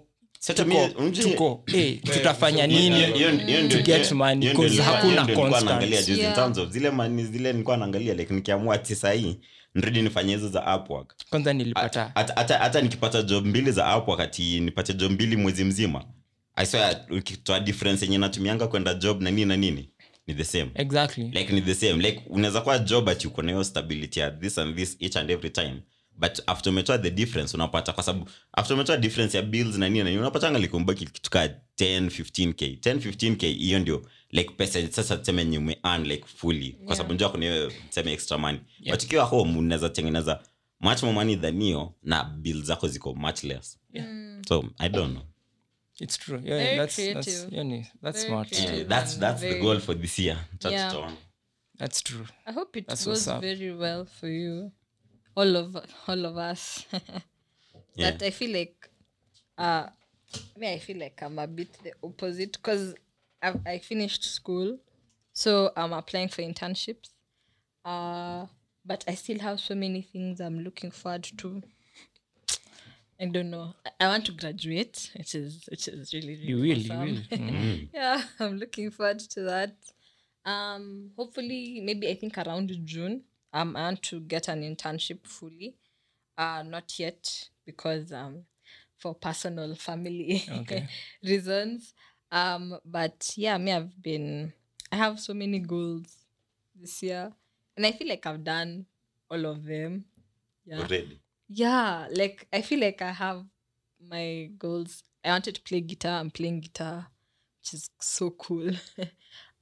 tuko, tuko hey, tutafanya nini yeah, yeah, yeah, to get money yeah, cause yeah, hakuna yeah, constant. Yeah. In terms of zile money zile nilikuwa naangalia like nikiamua tisa hii nirudi nifanye hizo za Upwork. Kwanza nilipata hata hata nikipata job mbili za Upwork ati nipate job mbili mwezi mzima. I swear ukitoa difference yenyewe natumianga kwenda job na nini na nini ni the same. Exactly. Like ni the same. Like unaweza kuwa job but uko na hiyo stability at this and this each and every time. But after umetoa the difference unapata kwa sababu after umetoa difference ya bills na nini na nini unapata angali kumbaki kitu ka ten to fifteen thousand. ten to fifteen thousand hiyo ndio like pesa sasa tuseme ni ume earn like fully kwa sababu unajua kuna tuseme extra money. Yeah. But ukiwa home unaweza tengeneza much more money than hiyo na bills zako ziko much less. Yeah. Mm. So I don't know. It's true. Yeah, very that's creative. that's yani that's very smart. Yeah, that's that's very... the goal for this year. That's yeah. strong. That's true. I hope it that's goes very well for you. all of all of us yeah. That I feel like uh I mean I feel like I'm a bit the opposite cuz I I finished school so I'm applying for internships uh but I still have so many things I'm looking forward to. I don't know. I, I want to graduate which is which is really, really you will awesome. you will mm. Yeah, I'm looking forward to that. Um hopefully maybe I think around June Um, I want to get an internship fully. Uh, not yet because um, for personal family okay. reasons. Um, but yeah, me I've been, I have so many goals this year. And I feel like I've done all of them. Yeah. Already? Yeah. Like, I feel like I have my goals. I wanted to play guitar. I'm playing guitar, which is so cool.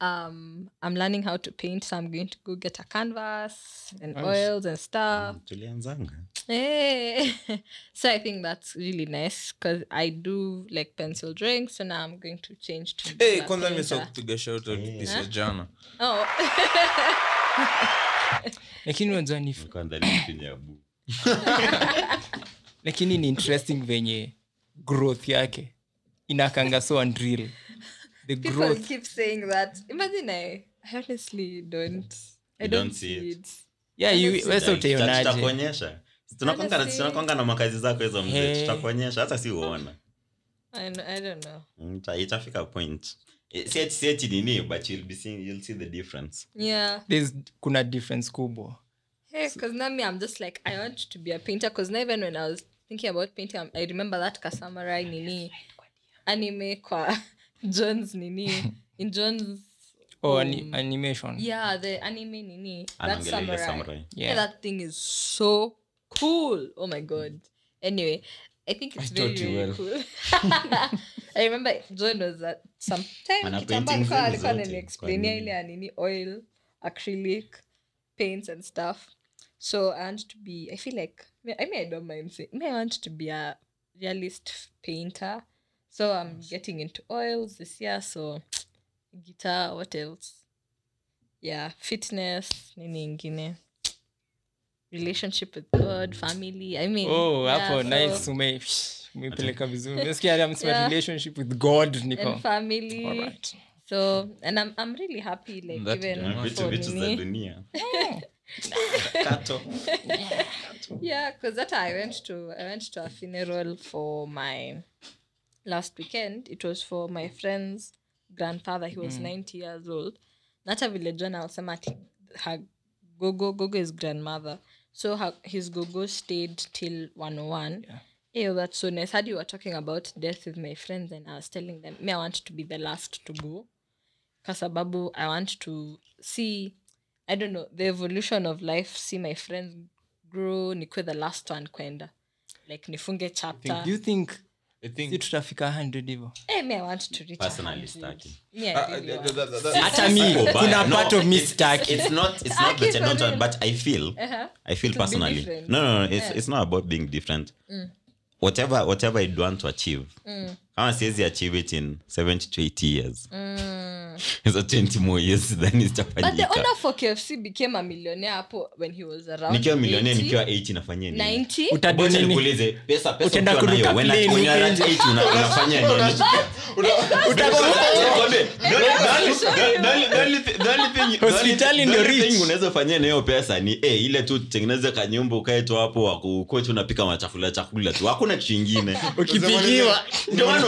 Um, I'm learning how to paint, so I'm going to go get a canvas and nice. oils and stuff. Mm, hey. So I think that's really nice because I do like pencil drawing, so now I'm going to change to... Hey, kwanza nimeshakupiga shout out this is Jana. Oh. Lakini unajua ni kwanza nilipinya abu. Lakini ni interesting venye growth yake inakanga so unreal. The people growth. Keep saying that. Imagine I honestly don't. I don't, don't see it. it. Yeah, you weso utaionaje. Tutakuonyesha. Tunakonga tunakonga na makazi zako hizo mzee. Tutakuonyesha hata si uone. I I don't know. Mta itafika point. Set set ni nini but you'll be seeing you'll see the difference. Yeah. There's kuna difference kubwa. Hey, so, cuz now me I'm just like I want to be a painter cuz now even when I was thinking about painting I remember that Kasamarai nini anime kwa John's nini in John's oh um, ani- animation yeah the anime nini that samurai. samurai yeah. Yeah, that thing is so cool. Oh my god. Anyway, I think it's I very, very well. cool. I remember John was at some time kitambo alikuwa na explain ile nini oil acrylic paints and stuff so I want to be I feel like I mean I don't mind saying I want to be a realist painter. So I'm getting into oils this year, so guitar, what else? Yeah, fitness, nini ingine. Relationship with God, family, I mean. Oh, yeah, hapo so, nice ume umepeleka vizuri. Nasikia hata msema relationship with God niko. And family. All right. So, and I'm I'm really happy like that, even yeah, for me. Kato. Yeah, cuz that I went to I went to a funeral for my last weekend. It was for my friend's grandfather. He was mm. ninety years old. Nata vile John alisema her gogo gogo is grandmother. So her, his gogo stayed till one oh one. Yeah. Hey, oh, that's so nice. Had you were talking about death with my friends and I was telling them, me I want to be the last to go. Kwa sababu I want to see, I don't know, the evolution of life, see my friends grow, nikuwe the last one kwenda. Like nifunge chapter. Do you think I think it's traffica one hundred hivyo. Eh, me I want to reach personally stack. Yeah. Hata mimi kuna part of me stack. It's not it's not that I don't but I feel uh-huh. I feel personally. No no no, it's yeah. it's not about being different. Mm. whatever whatever you want to achieve, mm. kama siwezi achieve it in seventy to eighty years. Mm. So twenty more years then it's tafanyika. But the owner for K F C became a millionaire hapo when he was around. Nikiwa millionaire nikiwa eighty nafanya nini? ninety Utadoni nikuulize pesa pesa ukiwa nayo when unakuwa around eighty unafanya nini? Utakwambia hospitali ndio rich unaweza fanya nayo pesa ni eh ile tu tengeneze kanyumba ukae tu hapo wakukoe unapika machakula chakula tu hakuna kitu kingine ukipigiwa ndio maana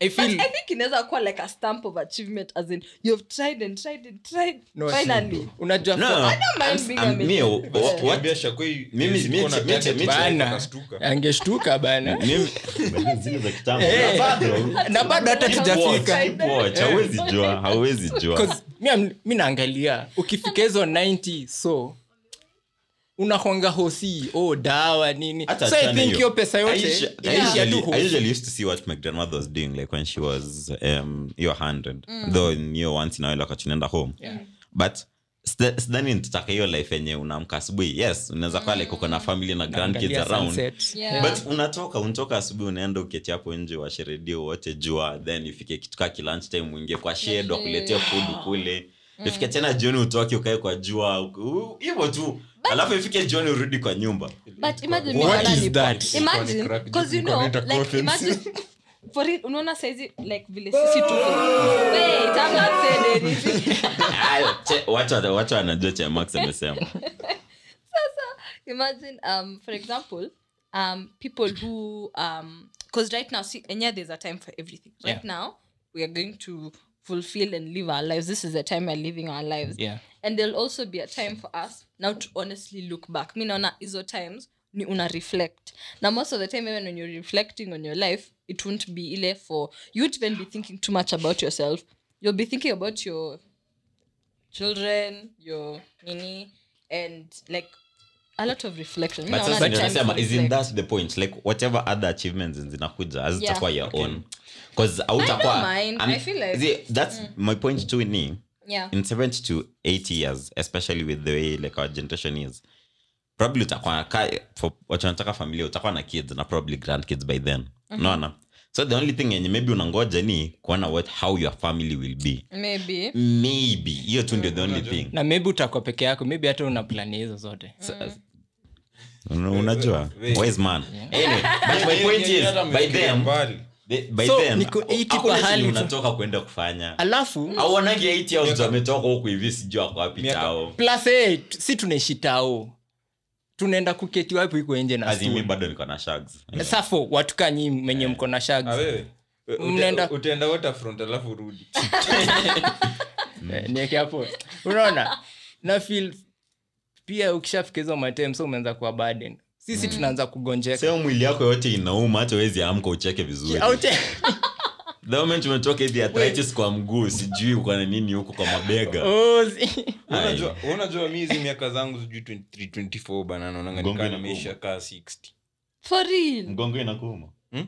I feel but I think inaweza kuwa like a stamp of achievement as in you've tried and tried and tried no, finally unajua no, I don't mind being I'm, a millionaire waambia Shakwe mimi nimeona mimi nashtuka angeshtuka bana mimi zile za kitambo na bado na bado hata tujafika hawezi jua hawezi jua cuz mimi mimi naangalia ukifika hizo ninety so unakonga hosi oh dawa nini so I think hiyo pesa yote I usually used to see what my grandmother was doing like when she was um your one hundred mm. though you once now like tunaenda home yeah. but sidhani nitataka hiyo life yenye unaamka asubuhi yes unaweza kwa like uko na family na grandkids around yeah. but unatoka unatoka asubuhi unaenda uketi hapo nje wa sheredio wote jua then ifike kitu kama lunch time uingie kwa shed wakuletea food kule ifike tena jioni utoke ukae kwa jua hivyo tu alafu ifike John urudi kwa nyumba but imagine imagine because you know like imagine for it unaona size like vile sisi tu wait I'm not saying anything watch out watch out anajua cha Max amesema sasa imagine um for example um people who um because right now see and yeah, there's a time for everything right yeah. now we are going to fulfill and live our lives. This is the time we're living our lives. Yeah. And there'll also be a time for us now to honestly look back. Mimi naona hizo times ni una reflect. Now most of the time even when you're reflecting on your life, it won't be ile for you won't even be thinking too much about yourself. You'll be thinking about your children, your nini and like a lot of reflection. But like, isn't that the point? Like whatever other achievements zinakuja as yeah. itakuwa your okay. own. Because I, I feel like see, that's mm. my point too in yeah. in seventy to eighty years especially with the way like our generation is probably utakuwa for unataka familia utakuwa na kids na probably grandkids by then mm-hmm. no no so the only thing yenye maybe unangoja ni kuona what how your family will be maybe maybe hiyo tu ndio the only thing na maybe utakuwa peke yako maybe hata una plan hizo zote so, mm. unajua wise man yeah. anyway but my point is by them They, by so, them niko eighty kwa hali unatoka kwenda kufanya alafu au wanangi eighty hours wametoka huko hivi sijua kwa wapi tao plus eight si tunaishi tao tunaenda kuketi wapi huko nje na azimi bado niko na shags safo watu kanyi mwenye mko na shags wewe utaenda waterfront alafu urudi nieke hapo unaona na feel pia ukishafika hizo matem so umeanza kuwa burden sisi mm. tunaanza kugonjeka sio mwili yako yote inauma hata uwezi amka ucheke vizuri the moment umetoka hivi arthritis kwa mguu sijui uko na nini huko kwa mabega unajua unajua mimi hizi miaka zangu sijui twenty-three twenty-four bana naona nikaa na maisha ka sixty for real mgongo inakuuma hmm?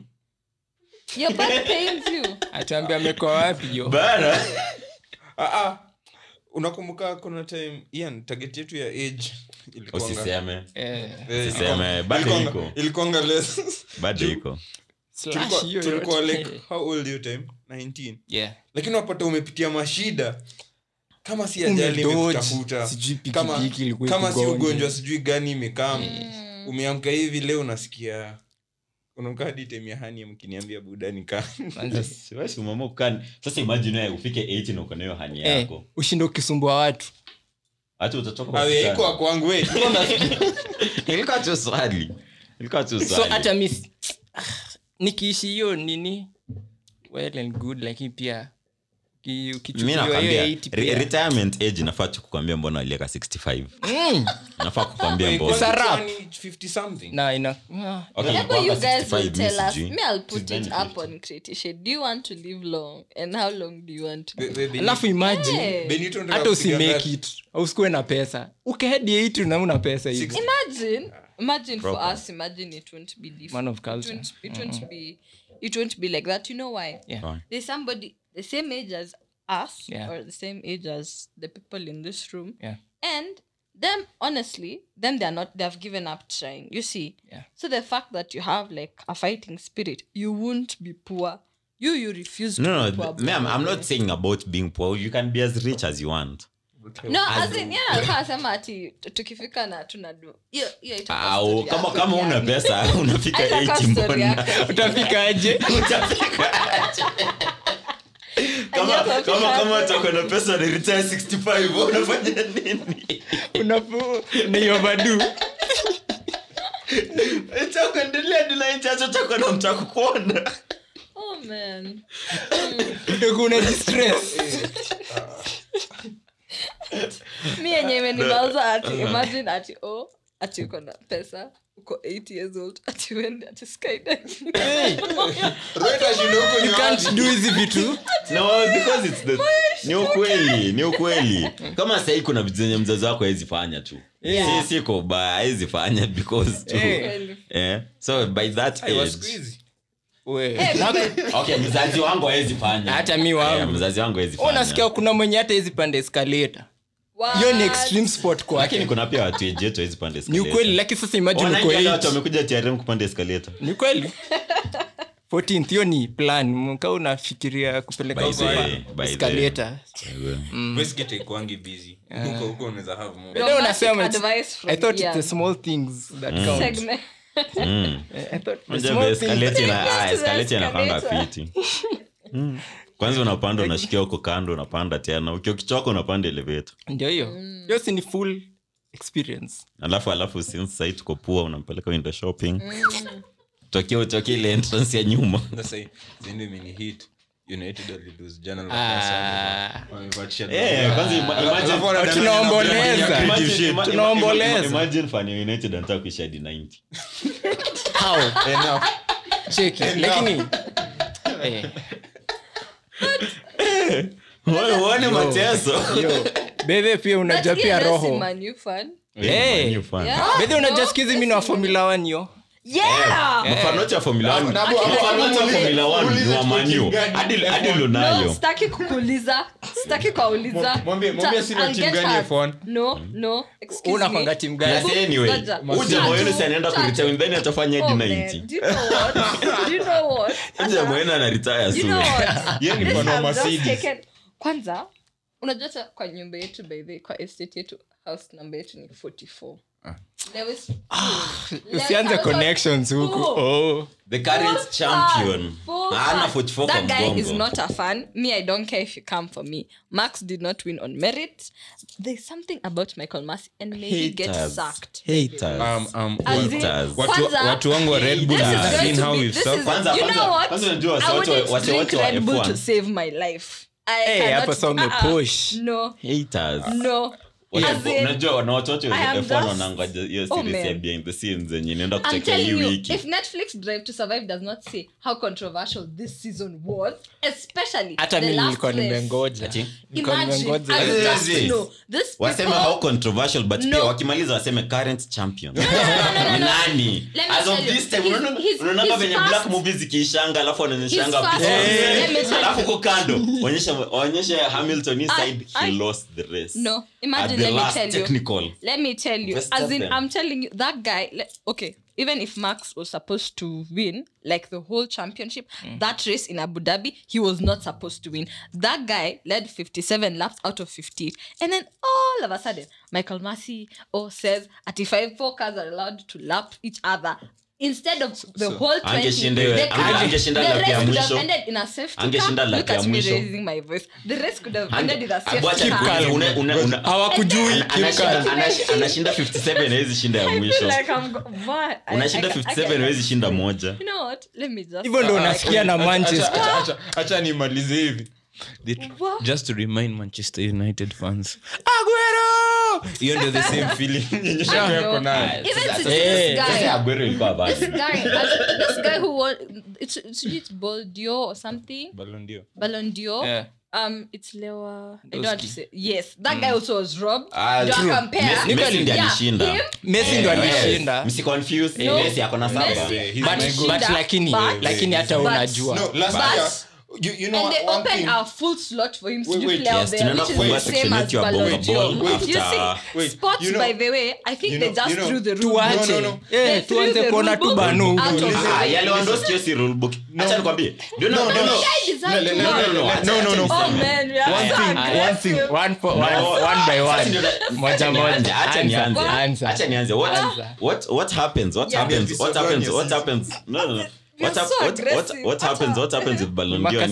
your back pains you ataambia amekuwa wapi yo bana ah ah unakumbuka kuna time Ian target yetu ya age ilikuwa usiseme eh usiseme bado iko ilikuwa less bado iko tulikuwa like how old you time nineteen yeah lakini unapata umepitia mashida kama si ajali imekutafuta kama kama si ugonjwa sijui gani imekaa umeamka hivi leo unasikia unakaa dite mihani mkiniambia budani ka siwezi mama kan sasa imagine wewe ufike eighty na uko nayo hani yako eh, ushinde ukisumbua watu hata utatoka wewe iko kwangu wewe ilikuwa tu swali ilikuwa tu swali so hata mimi nikiishi hiyo nini well and good lakini pia ukichukuliwa hiyo eighty pia. Retirement age nafaa kukuambia mbona alieka sixty-five. Mm. Nafaa kukuambia mbona. It's a rap. fifty something. Na ina. Yeah. Okay, yeah, but you guys will tell us. Me I'll put it up on Creative Shade. Do you want to live long? And how long do you want to live? Alafu imagine. Benito ndo hata usimake it. Usikuwe na pesa. Ukihadi eighty na una pesa hiyo. Imagine. Imagine Proper. For us, imagine it won't be different. Man of culture. It won't, it won't mm-hmm. be it won't be like that. You know why? Yeah. Why? There's somebody the same age as us yeah. or the same age as the people in this room. Yeah. And them honestly, them they're not they've given up trying. You see? Yeah. So the fact that you have like a fighting spirit, you won't be poor. You you refuse to no, be no, poor. No, ma'am, I'm not saying about being poor. You can be as rich as you want. Okay. No, as in yeah, alikuwa sema ati tukifika na tunadu. Hiyo hiyo itakuwa. Kama kama una pesa unafika eighty mbona? Utafika aje? Utafika aje? Kama kama kama uko na pesa ni retire sixty-five unafanya nini? Unapo ni overdue. Utakuwa endelea ndio itacho utakuwa na mtakuona. Oh man. Kuna distress. Mi yenyewe ni balza ati imagine ati oh ati uko na pesa uko eighty years old ati wende ati skydiving hey right as you know you can't do easy vitu no because it's the ni ukweli ni ukweli kama sasa iko na vitu zenye mzazi wako hawezi fanya tu yeah. Sisi ko ba hawezi fanya because tu hey. Yeah so by that I age, was squeezy we okay mzazi wangu hawezi fanya hata mimi wangu mzazi wangu hawezi fanya unasikia kuna mwenye hata hizi pande escalator hiyo ni extreme sport kwa lakini kuna pia watu eje yetu hizi pande escalator ni kweli lakini sasa imagine uko hiyo watu wamekuja T R M kupanda escalator ni kweli fourteenth hiyo ni plan mkao unafikiria kupeleka huko escalator basi get kwangi busy huko huko unaweza have more ndio unasema I thought it's the small things that count Mm. I thought escalator na escalator na panda fiti. Mm. Kwanza unapanda unashikia huko kando unapanda tena ukichoka unapanda elevator. Ndio hiyo. Hiyo si ni full experience. Alafu alafu since sasa tuko poa unampeleka window shopping. Tokio tokio ile entrance ya nyuma. Sasa zindi mini hit. United Alidus General Assembly. Wamevachia. Eh, kwanza imagine tunaomboleza. Tunaomboleza. Imagine fani United anataka kuisha hadi ninety. How? Enough. Check it. Lakini eh. Wao wana mateso. Yo. Bebe pia unajapia roho. Eh. Bebe unajasikiza mimi na Formula one yo. Yeah. Mfano cha Formula one. Mfano cha Formula one ni wa Manu. Hadi hadi lunayo. No, sitaki kukuuliza. Sitaki kuuliza. Mwambie mwambie sina timu gani ya F one. No, no. Excuse me. Una panga timu gani? Yes anyway. Uje moyoni sasa anaenda ku retire then atafanya hadi ninety. Do you know what? Do you know what? Uje moyoni ana retire soon. Yeye ni mfano Mercedes. Kwanza unajua kwa nyumba yetu by the kwa estate yetu house number yetu ni forty-four. Lewis usianze connections huko oh the current champion ana forty-four that guy Bongo. Is not a fan me I don't care if you come for me Max did not win on merit there's something about Michael Masi and maybe get sacked haters um um watu watu wangu wa Red Bull have seen how we've sucked kwanza kwanza unajua watu watu watu wa F one to save my life I hey, cannot song uh, push no haters no unajua wanaototo F one wanaangalia hiyo series ya behind the scenes yenyewe inaenda kuchekea hii wiki. If Netflix Drive to Survive does not say how controversial this season was, especially hata mimi nilikuwa nimengoja. Nilikuwa nimengoja. Wasema how controversial but pia wakimaliza waseme current champion. Nani? As of this time unaona venye black movies zikiishanga alafu wanaonyeshanga picha. Alafu uko kando onyesha onyesha Hamilton inside he lost the race. No, imagine The let me tell technical. you. Let me tell you. Just as in them. I'm telling you that guy le- okay, even if Max was supposed to win like the whole championship, mm. that race in Abu Dhabi, he was not supposed to win. That guy led fifty-seven laps out of fifty-eight. And then all of a sudden, Michael Masi oh says at five four cars are allowed to lap each other. Instead of the so, whole twenty angeshinda lap ya mwisho angeshinda lap ya mwisho raising my voice the race could have ended in a safety car hawakujui anashinda fifty-seven hawezi shinda ya mwisho unashinda fifty-seven hawezi shinda moja you know what let me just hivyo ndo unasikia na Manchester acha nimalize hivi They, just to remind Manchester United fans, Aguero! You know the same feeling. Even to this guy. This guy, this guy who won, it's it's, it's Ballon d'Or or something. Ballon d'Or. Ballon d'Or. Yeah. Um, it's Lewa. I don't have to say. Yes, that mm. guy also was robbed. Uh, do I compare? Messi, Messi, yeah, him? Messi yeah, yes. Messi confused. No. Messi, Messi. But but lakini lakini hata unajua. No, last but, year, you you know, and they opened a full slot for him to wait, wait, play yes, out there, which is the same as Ballon d'Or. You see, sports, you know, by the way, I think you know, they just you know, threw the rule book. No, no, no. They threw the rule book out of Ah, yeah, Lewandowski rule book. No, no, no. No, no, no. Oh, man, yeah. One thing, one thing, one by one. Moja moja. Acha nianze, answer. Acha nianze. What, what, what happens? What happens? What happens? What happens? No, no, no. What, so hap- what, what, what happens? What happens with Ballon d'Or? Yeah,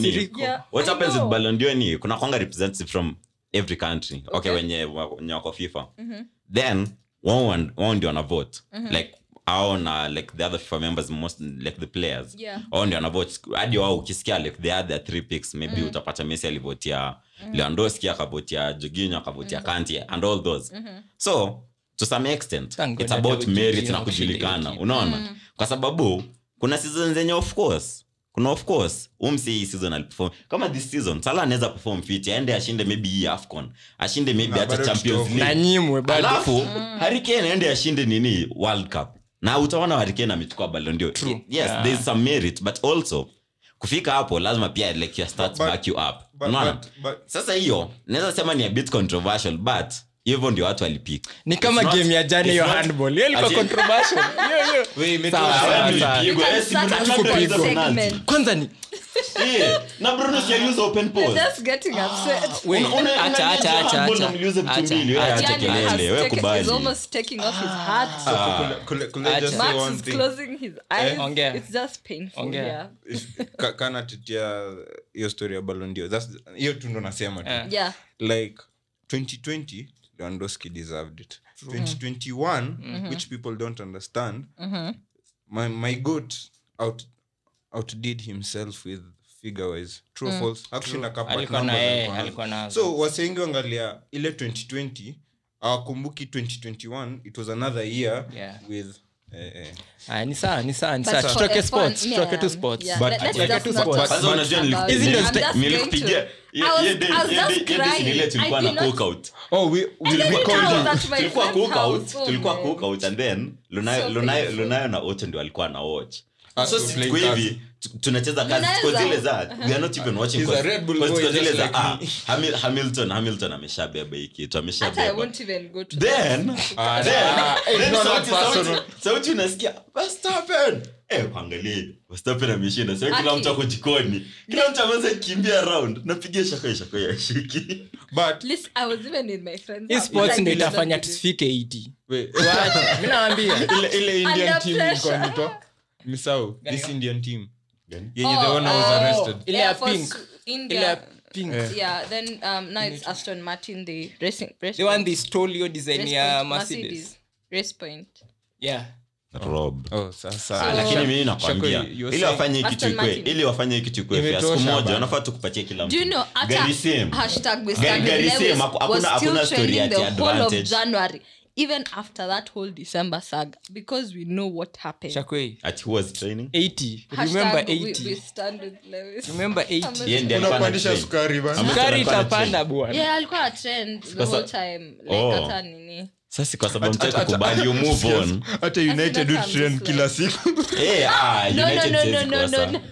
what I happens know. with Ballon d'Or? Kuna kwanga representative from every country. Okay, when you wako FIFA, mm-hmm. then one one ndio anavote. Mm-hmm. Like our like the other FIFA members, most like the players. Yeah. One ndio anavote. Hadi wao ukisikia like the other three picks, maybe mm-hmm. utapata Messi alivotea, mm-hmm. Lewandowski akavotea, Jorginho akavotea, mm-hmm. Kante and all those. Mm-hmm. So to some extent, Thank it's about merit na kujulikana. Unaona? Kwa sababu kuna season zenye of course. Kuna of course. Umsi hii season aliperform. Kama this season, Salah anaweza perform fit. Aende ashinde maybe hii AFCON. Ashinde maybe hata Champions League. Na nyimwe bado. Alafu, mm. Harry Kane aende ashinde nini World Cup. Na utaona Harry Kane amechukua Ballon d'Or. Yes, yeah. There's some merit. But also, kufika hapo, lazima pia like your stats but, back you up. But, no, but, but, sasa hiyo, naweza sema ni a bit controversial, but... Hivyo ndio watu walipick. Ni kama not, game ya jana hiyo handball. Hiyo ilikuwa controversial. Hiyo hiyo. Wewe imetupigwa. Kwanza ni eh na Bruno serious open pose. That's getting upset. Wewe acha acha acha acha. Acha kelele. Wewe kubali. He's almost taking off his hat. I just say one thing. Closing his eyes. It's just painful. Yeah. Kana tutia hiyo story ya Ballon d'Or. That's hiyo tu ndo nasema tu. Yeah. Like twenty twenty Lewandowski deserved it. True. twenty twenty-one mm-hmm. which people don't understand, mm-hmm. my my goat out outdid himself with figure-wise. True or mm. false? Actually, na couple of numbers. So, wasengi wangalia ile twenty twenty akumbuki twenty twenty-one it was another year yeah. with... Ah, ni sawa, ni sawa, ni sawa. Tutoke sports, tutoke to sports. But tutoke to sports. Isn't it nilipigia? Yeah, yeah, this ni ile tulikuwa na cook out. Oh, we we recorded. Tulikuwa cook out, tulikuwa cook out and then Lunayo Lunayo Lunayo na Ocho ndio alikuwa na watch. So siku hivi tunacheza kazi kwa zile za we are not even watching kwa zile za ah Hamilton Hamilton ameshabeba hiki kitu ameshabeba I won't even go to then uh, then it's not personal sauti unasikia Verstappen eh pangalie Verstappen ameshinda sio kila mtu akojikoni kila mtu ameanza kimbia around napigia shaka shaka ya shiki but listen I was even with my friends his sports ndio itafanya tusifike eighty wewe mimi naambia ile ile Indian team iko nito Misao, this Indian team. Gani? Yeah, oh, the one who was arrested. Ile ya pink. Ile ya pink. Yeah. yeah, then um now it's Aston Martin the racing. Race the one they stole your design ya Mercedes. Race Point. Yeah. Rob. Oh, sasa. So, lakini mimi nakwambia ile wafanye kitu kwe. Ile wafanye kitu kwe. Siku moja wanafaa tukupatie kila mtu. Do you know hashtag #bestaglevel hakuna hakuna story at advantage. January. Even after that whole December saga, because we know what happened. Shakwe, at who was training? eighty Hashtag remember eighty We, we stand with Lewis. Remember eighty Unapandisha sukari bana. Sukari itapanda bwana. Yeah, alikuwa a trend the whole time. Like hata nini. Sasa kwa sababu mtaka kubali you move on. Hata United do trend kila siku. Eh, ah, United says kosa.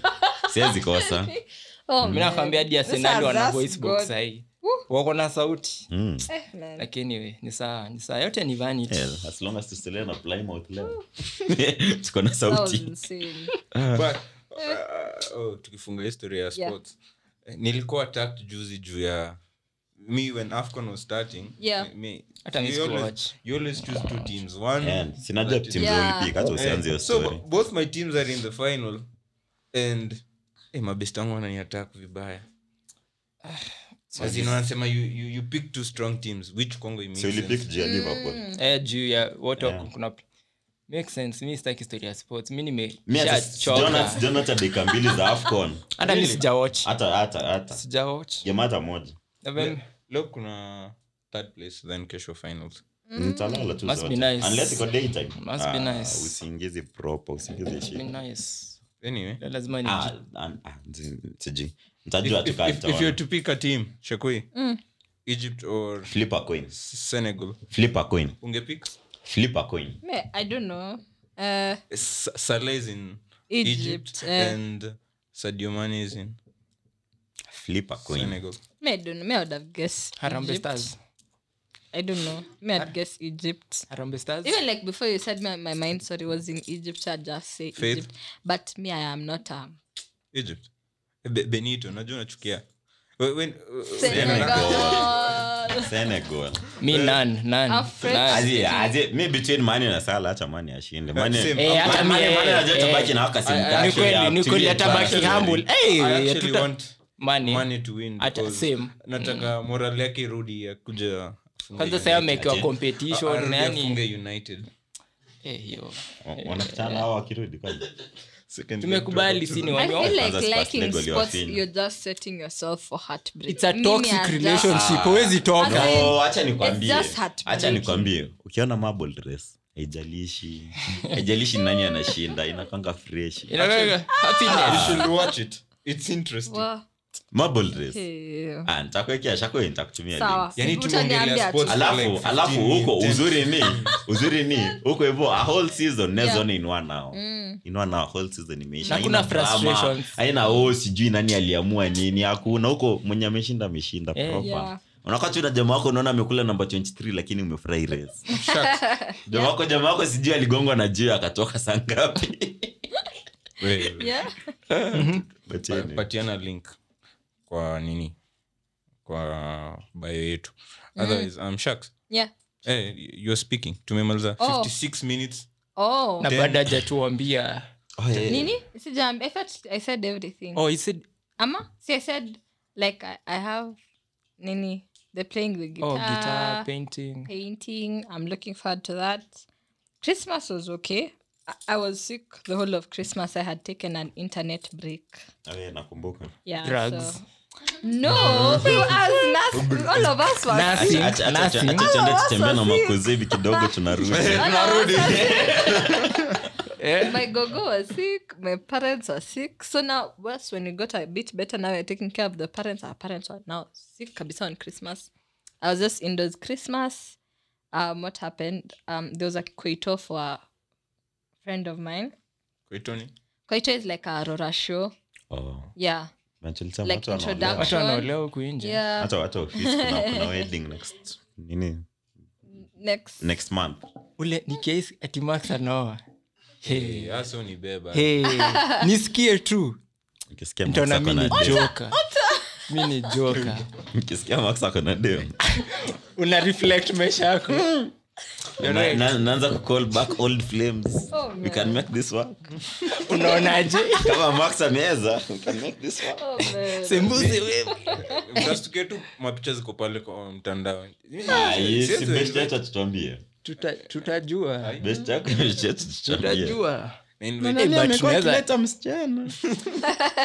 Says kosa. Oh, mimi nakwambia dia Arsenal wana voice box hii. Wako na sauti. Mm. Eh, lakini we ni sawa, ni sawa yote ni vanity. Yeah, as long as to still na Plymouth leo. Tuko na sauti. Uh, but uh, oh, tukifunga history ya sports. Yeah. Nilikuwa attacked juzi juu ya me when AFCON was starting. Yeah. Me hata ni squad. You always choose two teams. One. Yeah. Sinajua teams only pick hata usianze hiyo story. So both my teams are in the final and eh mabestangu wananiattack vibaya. As you know, Ansema, you, you, you pick two strong teams, which Congo makes sense. So you pick Liverpool. Eh, Juja, what up? Makes sense. Me stuck history of sports. Mini me. Me as Jonathan Jonathan they can build the AFCON. Hata mimi sijawatch. Hata hata hata. Sijawatch. Yamata moja. Then look kuna third place then kesho finals. Nitalala tu. Must be nice. Unless you got daytime. Must be nice. Usiingize prop, usiingize shit. Must be nice. Anyway, lazima ni ah siji. Mtajua tukata. If you to pick a team, Shakwe. Mm. Egypt or flip a coin. Senegal. Flip a coin. Unge pick? Flip a coin. Me, I don't know. Uh, Salah is in Egypt, Egypt uh, and Sadio Mane is in flip a coin. Senegal. Me, I don't know. Me, I would have guessed Harambe Stars. I don't know. Me, I'd guess Egypt. Harambe Stars. Even like before you said, my, my mind, sorry, was in Egypt. So I'd just say Faith. Egypt. But me, I am not a... Egypt. Be- Benito. Najua nachukia. When, when, Senegal. Senegal. Me none, none. Azi, azi. Me between Mane na Salah, acha Mane ashinde. Mane. Acha Mane. Mane aje baki na haka simtaki. Ni kweli, ni kweli hata baki humble. Eh, I actually want Mane. Mane to win. Acha same. Nataka morale yake irudi ya kuja. Kwanza sasa make a competition nani United. Eh hiyo. Wanakutana hao akirudi kaje. Tumekubali sini wao like liking sports, you're just setting yourself for heartbreak. It's a toxic relationship. Huwezi toka. Oh, acha nikwambie. Acha nikwambie. Ukiona marble dress, haijalishi. Haijalishi nani anashinda, inakanga fresh. Inakanga happiness. You should watch it. It's interesting. Wow. Marble dress. Ah, nitakwekea Shako nitakutumia link. Yaani tumeongelea sports. Alafu, alafu huko uzuri ni, uzuri ni huko hivyo a whole season never in one now. Mm. In one now whole season imeisha. Hakuna frustrations. Haina oh sijui nani aliamua nini. Hakuna huko mwenye ameshinda ameshinda yeah, proper. Yeah. Unakati una jamaa wako unaona amekula number twenty-three lakini umefurahi race. Jamaa wako jamaa wako sijui aligongwa na jiwe akatoka saa ngapi. Wewe. Yeah. Patiana link. Kwa nini kwa bio yetu otherwise I'm mm. um, shocked yeah eh hey, you're speaking tumemaliza oh. fifty-six minutes oh na baada hajatuambia oh, yeah. nini sijam I thought I said everything oh you said ama so I said like I, I have nini they're playing the guitar oh guitar painting painting I'm looking forward to that Christmas was okay I was sick the whole of Christmas I had taken an internet break oh yeah nakumbuka yeah drugs so. No, so as nas- all of us were nothing. Acha acha tuende tutembea na makozebi kidogo tunarudi. Tunarudi. My gogo was sick, my parents are sick. So now worse when we got a bit better now we're taking care of the parents. Our parents are now sick kabisa on Christmas. I was just indoors Christmas. Um what happened? Um there was a kwaito for a friend of mine. Kwaito ni? Kwaito is like a Aurora show. Oh. Yeah. Manchilta like watu wanaolea watu wanaolea huko nje hata watu ofisi kuna kuna wedding next nini next next month ule ni case ati Max anaoa hey aso ni beba hey nisikie tu nikisikia Max akona joker mimi ni joker nikisikia Max akona deo una reflect maisha yako naanza ku call back old flames oh, we can make this work unaonaje kama Max ameweza we can make this work oh, sembuzi wewe just get to my pictures ko pale kwa mtandao si best yako tutuambie tutajua best yako tutajua mimi nimekuja leta msichana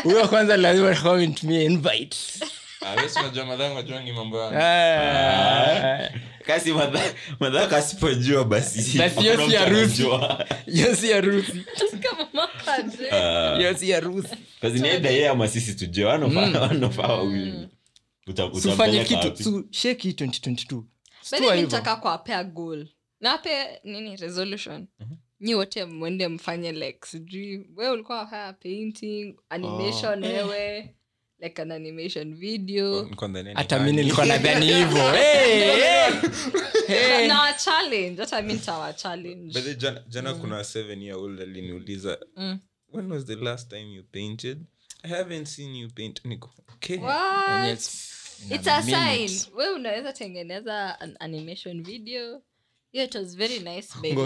wewe kwanza lazima comment me invite Awesome jamadanga wajongi mambo yangu. Kasi madaka madaka sipojua basi. Basi yosi ya Rusi. Yosi ya Rusi. Kama makaje. Yosi ya Rusi. Kasi ni dai ya masisi tujeano bana no fawa wili. Utafanya kitu tu shake twenty twenty-two. Mimi nitaka kwa pair goal. Na pe nini resolution. Ni wote mwende mfanye like sijui wewe ulikuwa hapa painting, animation wewe. Like an animation video. Hata mimi nilikuwa nadhani hivyo. Eh. Eh. Na challenge, hata mimi nitawa challenge. But jana, jana mm. kuna seven year old aliniuliza, mm. "When was the last time you painted? I haven't seen you paint." Niko. Okay. Yes. It's a sign. Wewe unaweza tengeneza an animation video. Yeah, it was very nice baby.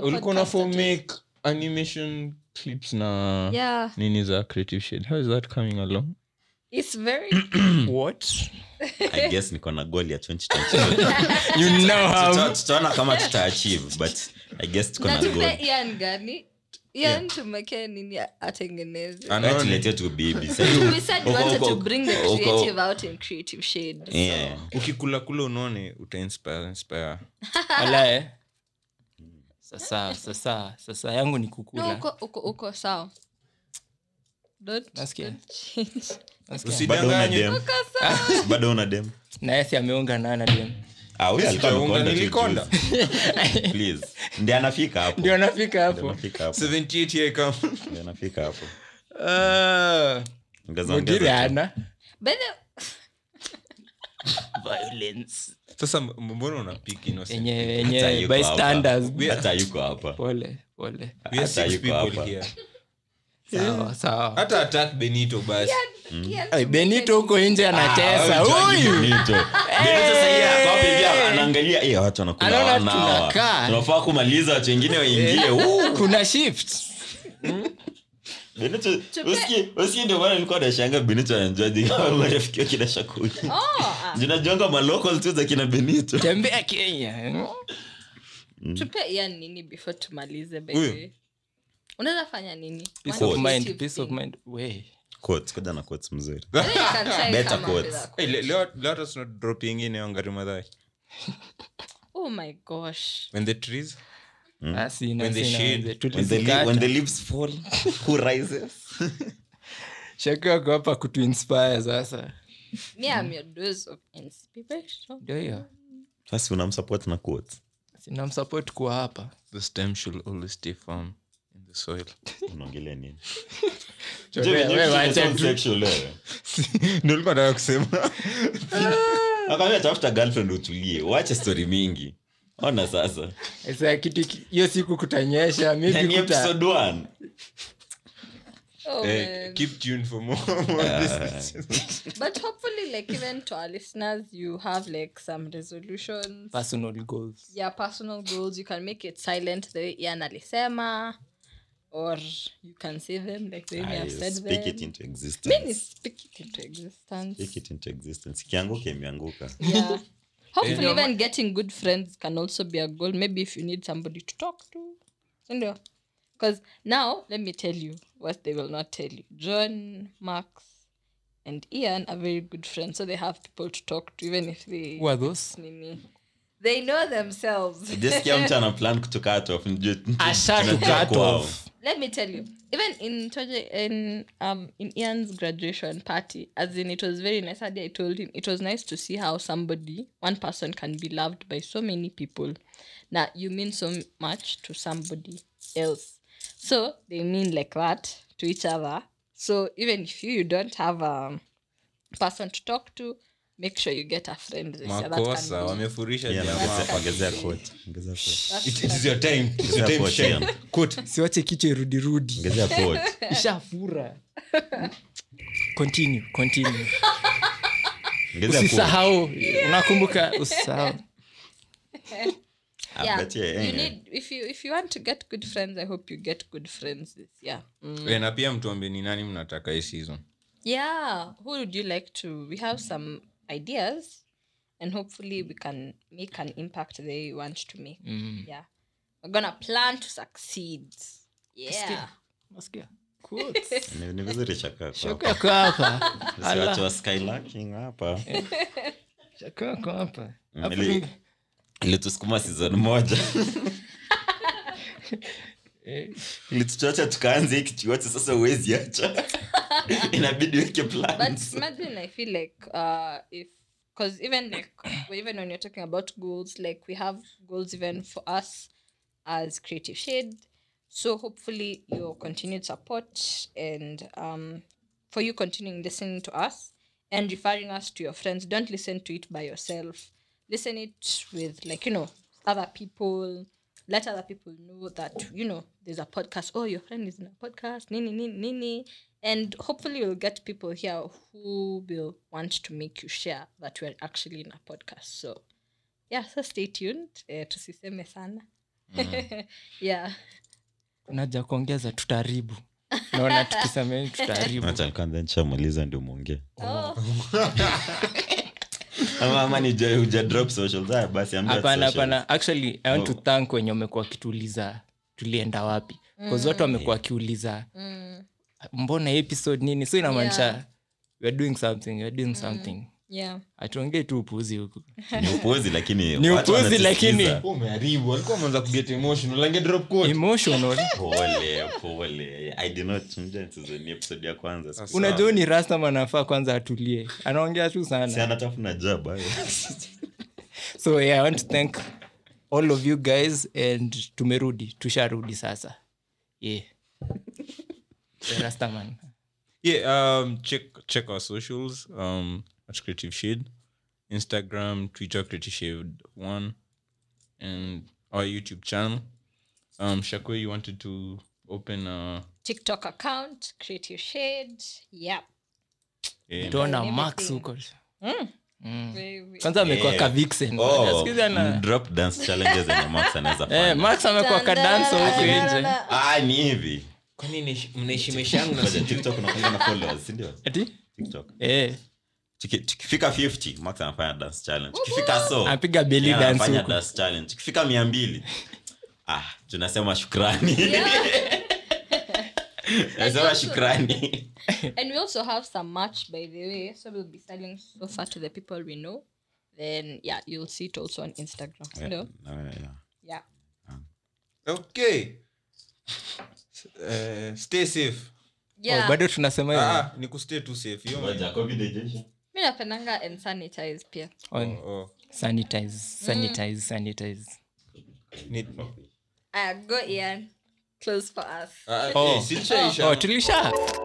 Ulikuwa na for make animation clips na yeah. nini za creative shade. How is that coming along? It's very what I guess niko na goal ya twenty twenty. You know how tutaona kama tuta achieve but I guess tuko na goal. Ian gani? Ian tumekea nini atengeneze? Not related to baby. We said we wanted to bring the creative out in Creative Shade. Yeah. Ukikula kula unaone uta inspire inspire. Ala eh. Sasa sasa sasa yangu ni kukula. Uko uko uko sawa. Don't change. Usidanganye. Bado una dem. Na yeye ameonga na ana dem. Ah, wewe alikuwa nilikonda. Please. Ndio anafika hapo. Ndio anafika hapo. seventy-eight year come. Ndio anafika hapo. Ah. Ngazanga. Bado violence. Sasa mbona unapiki innocent? Yenye by standards. Hata yuko hapa. Pole, pole. Hata yuko hapa. Sawa, sawa. Hata attack Benito basi. Ai Benito uko nje anatesa huyu. Benito. Benito sasa kwa bibi anaangalia eh watu wanakula na. Tunafaa kumaliza watu wengine waingie. Kuna shift. Benito usikie usikie ndio bwana nilikuwa nashangaa Benito anaenjoy the rafiki yake na Shakwe. Oh. Zinajonga ma local tu za kina Benito. Tembea Kenya. Tupe yani nini before tumalize baby. Unaweza fanya nini? Peace of mind, peace of mind. Way. Quotes, kada na quotes mzuri. Better quotes. Hey, let, let us not dropping in on Garimadai. Oh my gosh. When the trees mm. ah, sina, when, sina, the shade, when the shade when the, li- when the leaves fall who rises? Shaka kwa hapa kutu inspire sasa. Me am your dose of inspiration. Do you? Sasa unamsupport na quotes. Sinamsupport kwa hapa. The stem should always stay firm. The soil unaongelea nini? Wewe wewe sexual wewe. Ndio maana kusema. Akaweza tafuta girlfriend utulie. Waache story mingi. Ona sasa. Sasa kitu hiyo siku kutanyesha mimi kuta. Episode one. Oh, hey, keep tuned for more, more uh, but hopefully like even to our listeners you have like some resolutions, personal goals. Yeah, personal goals. You can make it silent the way Ian alisema, or you can say them like the way I've said them. Speak it into existence. Mean speak it into existence. Speak it into existence. Kianguke mianguka. Yeah. Hopefully yeah. Even getting good friends can also be a goal. Maybe if you need somebody to talk to. Ndio. Because now, let me tell you what they will not tell you. John, Max, and Ian are very good friends. So they have people to talk to, even if they... Who are those? They know themselves. This guy is trying to plan to cut off. Asha to cut off. Let me tell you. Even in in um in Ian's graduation party, as in it was very nice. I told him it was nice to see how somebody, one person can be loved by so many people. Now, you mean so much to somebody else. So they mean like that to each other. So even if you, you don't have a person to talk to, make sure you get a friend. Makosa, wamefurisha jamaa pagezea quote. Ongeza quote. It is your time. It's your time shame. Quote. Siwache kichwa irudi rudi. Ongeza quote. Ishafura. Continue, continue. Ongeza quote. Usisahau. Unakumbuka usisahau. Yeah. But yeah, yeah, you need if you if you want to get good friends, I hope you get good friends this year. Mm. Na pia mtuambie ni nani mnataka hii season. Yeah, who would you like to? We have some ideas and hopefully we can make an impact they want to make. Mm. Yeah. We're going to plan to succeed. Yeah. Maskia. Cool. Ni vizuri chakaka. Chakaka hapa. Watu wa skylarking hapa. Chakaka hapa. Ilitusukuma season moja. Ilituacha tukaanza hiki kitu sasa uwezi acha. Inabidi weke plans. But imagine I feel like uh if cuz even like even when you're talking about goals, like we have goals even for us as Creative Shade. So hopefully your continued support and um for you continuing listening to us and referring us to your friends. Don't listen to it by yourself. Listen it with, like, you know, other people. Let other people know that, you know, there's a podcast. Oh, your friend is in a podcast. Nini, nini, nini. And hopefully you'll get people here who will want to make you share that we're actually in a podcast. So, yeah, so stay tuned. Uh, tusiseme sana. Mm-hmm. Yeah. Unaja kuongeza tutaribu. Naona tukisemeni tutaribu. Naja kwanza nishamaliza ndio muongee. Oh. Ama manager huja drop social there basi I'm just hapana hapana actually I want oh. to thank wenye umekuwa kituliza tulienda wapi because mm. watu wamekuwa kiuliza mm. mbona episode nini so inamaanisha yeah. we are doing something we are doing mm. something yeah atuongee tu upuzi huko ni upuzi lakini ni upuzi lakini umeharibu alikuwa ameanza kuget emotional lange drop code emotional pole pole I did not intend to the episode ya kwanza unajua ni Rastaman anafaa kwanza atulie anaongea tu sana si anatafuna job hayo so yeah I want to thank all of you guys and tumerudi tusharudi sasa yeah Rastaman yeah um check check our socials um at Creative Shade, Instagram, Twitter, Creative Shade one, and our YouTube channel. Um, Shakwe, you wanted to open a TikTok account, Creative Shade. Yep. Don't know Max Ukos. Hmm. Kwanza amekuwa ka vixen. Nasikiza na drop dance challenges na Max anaweza fanya. Eh, Max amekuwa ka dance huko nje. Ah, ni hivi. Kwa nini mnaheshimishana na TikTok unakuwa na followers, si ndio? Eti? TikTok. Eh. Tukifika fifty Max anafanya dance challenge. Tukifika so anapiga belly dance huko. Anafanya dance challenge. Tukifika mia mbili ah, tunasema shukrani. Tunasema shukrani. And we also have some merch by the way, so we'll be selling so far to the people we know. Then yeah, you'll see it also on Instagram. Yeah, no? Yeah. Yeah. yeah. Um. Okay. Uh, stay safe. Yeah. Oh, bado tunasema hivi. Ah, ni ku stay too safe. Hiyo moja COVID agency. Mimi napendanga and sanitize pia. Oh, oh. Sanitize, sanitize, mm. sanitize. Need I go Ian. Close for us. Ah, oh, situation. Oh, tulisha.